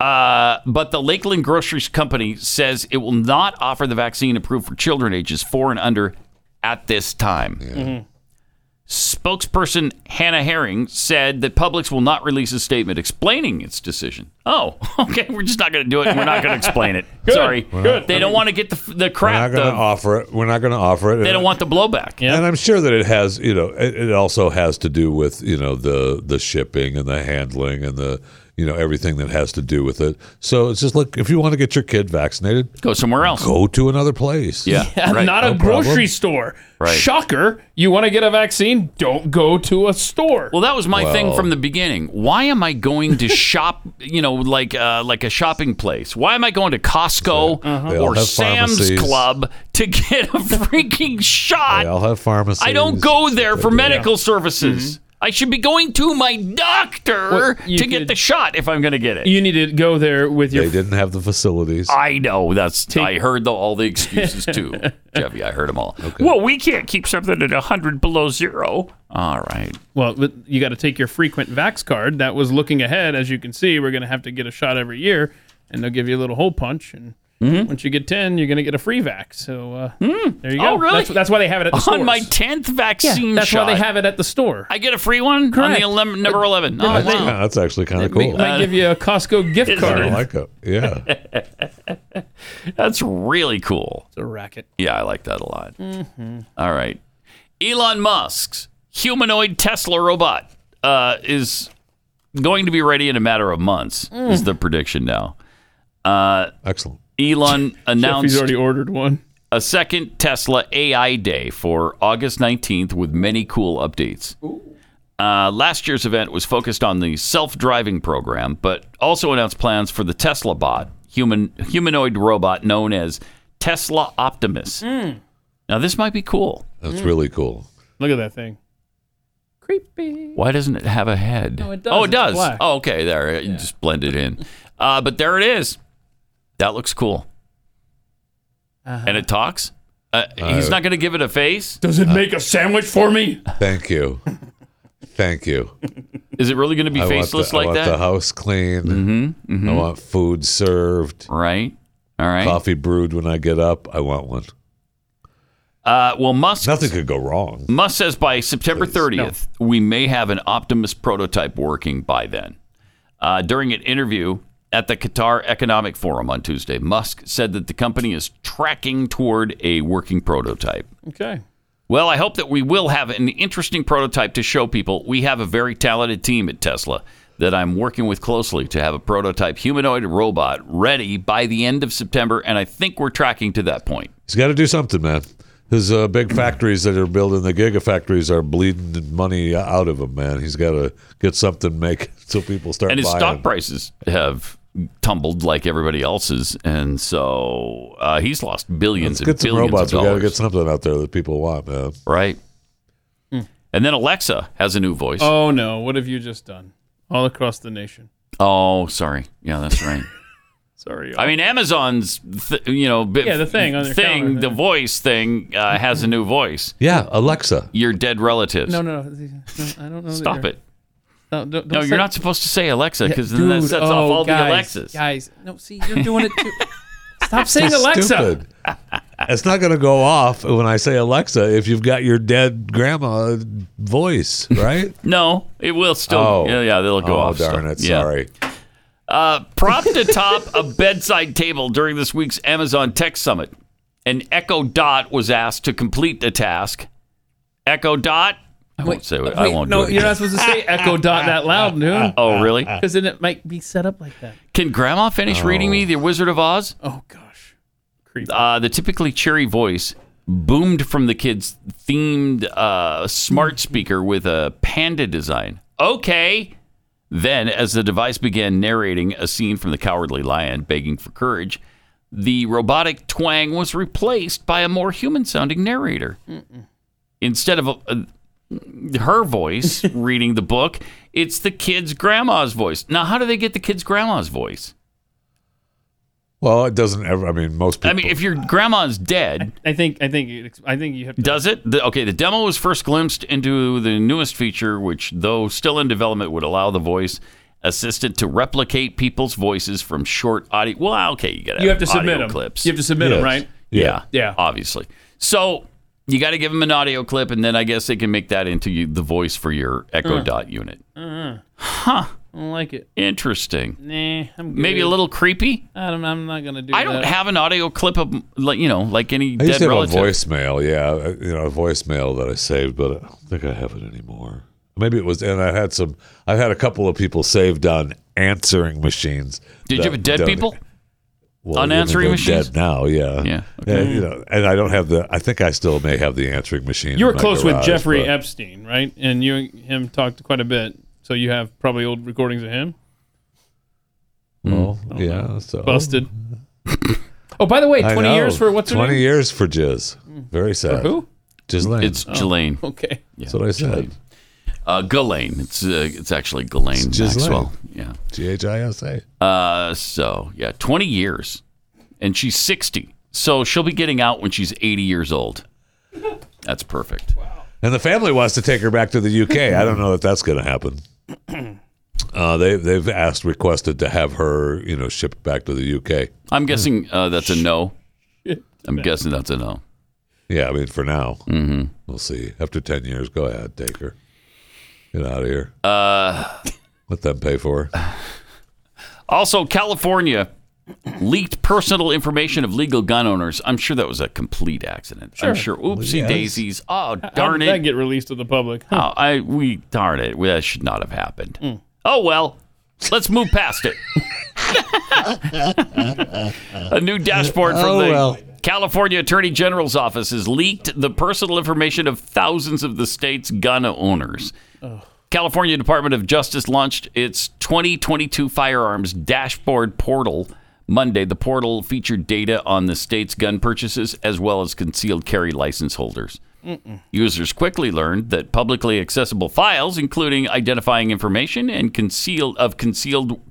But the Lakeland Groceries Company says it will not offer the vaccine approved for children ages 4 and under at this time. Yeah. Mm-hmm. Spokesperson Hannah Herring said that Publix will not release a statement explaining its decision. Oh, okay. We're just not going to do it. And we're not going to explain it. Good, sorry. Good. They don't want to get the crap. We're not going to offer it. They don't want the blowback. Yeah. And I'm sure that it has, it also has to do with, the shipping and the handling and the, everything that has to do with it. So it's just, look, if you want to get your kid vaccinated, go somewhere else. Go to another place. Yeah, right. Not a grocery store. Right. Shocker. You want to get a vaccine? Don't go to a store. Well, that was my thing from the beginning. Why am I going to shop, like a shopping place? Why am I going to Costco or Sam's Club to get a freaking shot? They all have pharmacies. I don't go there for medical services. Mm-hmm. I should be going to my doctor to get the shot if I'm going to get it. You need to go there with your... They didn't have the facilities. I know. I heard all the excuses, too. Jeffy, I heard them all. Okay. Well, we can't keep something at 100 below zero. All right. Well, but you got to take your frequent vax card. That was looking ahead. As you can see, we're going to have to get a shot every year, and they'll give you a little hole punch, and... Mm-hmm. Once you get 10, you're going to get a free vax. So there you go. Oh, really? That's why they have it at the store. On my 10th vaccine shot. That's why they have it at the store. I get a free one? Correct. On the number 11. Oh, wow. That's actually kind of cool. They give you a Costco gift card. I like it. Yeah. That's really cool. It's a racket. Yeah, I like that a lot. Mm-hmm. All right. Elon Musk's humanoid Tesla robot is going to be ready in a matter of months, is the prediction now. Excellent. Elon announced Jeffy's already ordered one. A second Tesla AI Day for August 19th with many cool updates. Last year's event was focused on the self-driving program, but also announced plans for the Tesla bot, humanoid robot known as Tesla Optimus. Mm. Now, this might be cool. That's really cool. Look at that thing. Creepy. Why doesn't it have a head? No, it does. Oh, it does. Black. Oh, okay. There. You just blend it in. But there it is. That looks cool. And it talks? He's not going to give it a face? Does it make a sandwich for me? Thank you. Thank you. Is it really going to be faceless like that? I want the house clean. Mm-hmm, mm-hmm. I want food served. Right. All right. Coffee brewed when I get up. I want one. Well, Musk... Nothing could go wrong. Musk says by September 30th, we may have an Optimus prototype working by then. During an interview... At the Qatar Economic Forum on Tuesday, Musk said that the company is tracking toward a working prototype. Okay. Well, I hope that we will have an interesting prototype to show people. We have a very talented team at Tesla that I'm working with closely to have a prototype humanoid robot ready by the end of September, and I think we're tracking to that point. He's got to do something, man. His big factories that are building, the gigafactories, are bleeding money out of him, man. He's got to get something make so people start buying. And his stock prices have tumbled like everybody else's, and so he's lost billions and billions of dollars. We've got to get something out there that people want, man. Right. Mm. And then Alexa has a new voice. Oh, no. What have you just done? All across the nation. Oh, sorry. Yeah, that's right. Sorry. I mean, Amazon's, the thing, on their thing the voice thing has a new voice. Yeah, Alexa. Your dead relatives. No, I don't know. Stop it. No, you're not supposed to say Alexa because then that sets off all the Alexas. Guys, no, see, you're doing it too. Stop saying Alexa. Stupid. It's not going to go off when I say Alexa if you've got your dead grandma voice, right? No, it will still. Oh. Yeah, they'll go off. Oh, darn it. Yeah. Sorry. Propped atop a bedside table during this week's Amazon Tech Summit, an Echo Dot was asked to complete the task. Echo Dot? I won't do it. No, you're not supposed to say Echo Dot that loud, dude. Oh, really? Because then it might be set up like that. Can Grandma finish reading me The Wizard of Oz? Oh, gosh. Creepy. The typically cheery voice boomed from the kid's themed smart speaker with a panda design. Okay. Then, as the device began narrating a scene from The Cowardly Lion begging for courage, the robotic twang was replaced by a more human-sounding narrator. Mm-mm. Instead of her voice reading the book, it's the kid's grandma's voice. Now, how do they get the kid's grandma's voice? Well, it doesn't ever. I mean, most people. I mean, if your grandma's dead, I think you have to. Does it? Okay, the demo was first glimpsed into the newest feature, which, though still in development, would allow the voice assistant to replicate people's voices from short audio. Well, okay, you have to submit clips. You have to submit them, right? Yeah. Obviously. So you got to give them an audio clip, and then I guess they can make that into the voice for your Echo Dot unit. Huh. I don't like it. Interesting. Nah, I'm good. Maybe a little creepy. I'm not gonna do that. I don't have an audio clip of like any dead relative. I used to have a voicemail, a voicemail that I saved, but I don't think I have it anymore. Maybe it was, and I've had a couple of people saved on answering machines. Did you have dead people? Well, on answering machines? Dead now, yeah. Yeah. Okay. And, and I don't have I think I still may have the answering machine. You were close with Jeffrey Epstein, right? And you and him talked quite a bit. So you have probably old recordings of him? Well, yeah. So. Busted. Oh, by the way, 20 years for what's her name? 20 years for Jizz. Very sad. For who? Ghislaine. It's Ghislaine. Okay. Yeah, that's what I said. Ghislaine. It's actually Ghislaine Maxwell. Yeah. Ghisa. 20 years. And she's 60. So she'll be getting out when she's 80 years old. That's perfect. Wow. And the family wants to take her back to the UK. I don't know if that's going to happen. They've requested to have her, shipped back to the UK. I'm guessing that's a no. I'm guessing that's a no. Yeah, I mean, for now. Mm-hmm. We'll see. After 10 years, go ahead, take her. Get out of here. Let them pay for her. Also, California leaked personal information of legal gun owners. I'm sure that was a complete accident. Sure. I'm sure. Oopsie daisies. Oh, darn it. How did that get released to the public? Huh? Oh, darn it. That should not have happened. Mm. Oh, well, let's move past it. A new dashboard from the California Attorney General's office has leaked the personal information of thousands of the state's gun owners. Oh. California Department of Justice launched its 2022 firearms dashboard portal Monday. The portal featured data on the state's gun purchases as well as concealed carry license holders. Mm-mm. Users quickly learned that publicly accessible files, including identifying information and concealed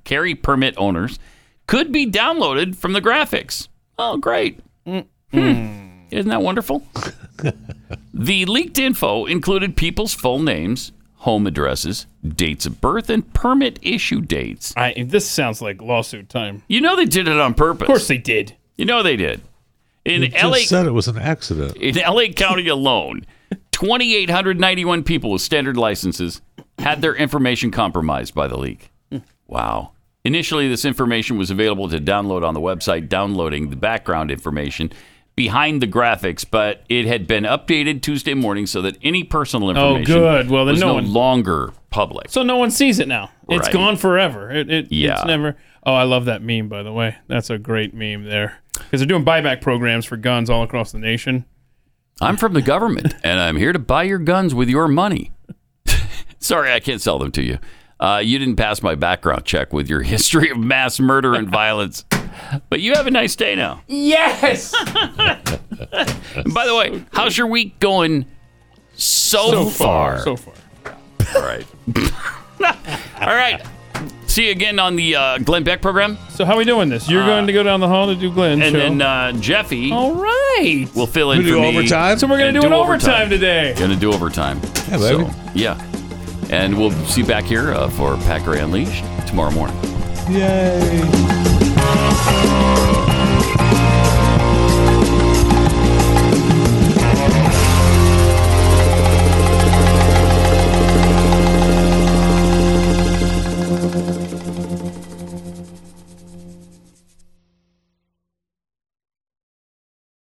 carry permit owners, could be downloaded from the graphics. Oh, great. Isn't that wonderful? The leaked info included people's full names, home addresses, dates of birth, and permit issue dates. This sounds like lawsuit time. They did it on purpose. Of course they did. They did. You just said it was an accident. In L.A. County alone, 2,891 people with standard licenses had their information compromised by the leak. Wow. Initially, this information was available to download on the website, downloading the background information behind the graphics, but it had been updated Tuesday morning so that any personal information was no longer public. So no one sees it now. Right. It's gone forever. It's never. Oh, I love that meme, by the way. That's a great meme there. Because they're doing buyback programs for guns all across the nation. I'm from the government, and I'm here to buy your guns with your money. Sorry, I can't sell them to you. You didn't pass my background check with your history of mass murder and violence. But you have a nice day now. Yes! And by the way, how's your week going so far? So far. All right. All right. See you again on the Glenn Beck program. So how are we doing this? You're going to go down the hall to do Glenn's show. And then Jeffy will fill in for me. Overtime? So we're going to do an overtime today. Going to do overtime. Yeah, baby. So, yeah. And we'll see you back here for Packer Unleashed tomorrow morning. Yay.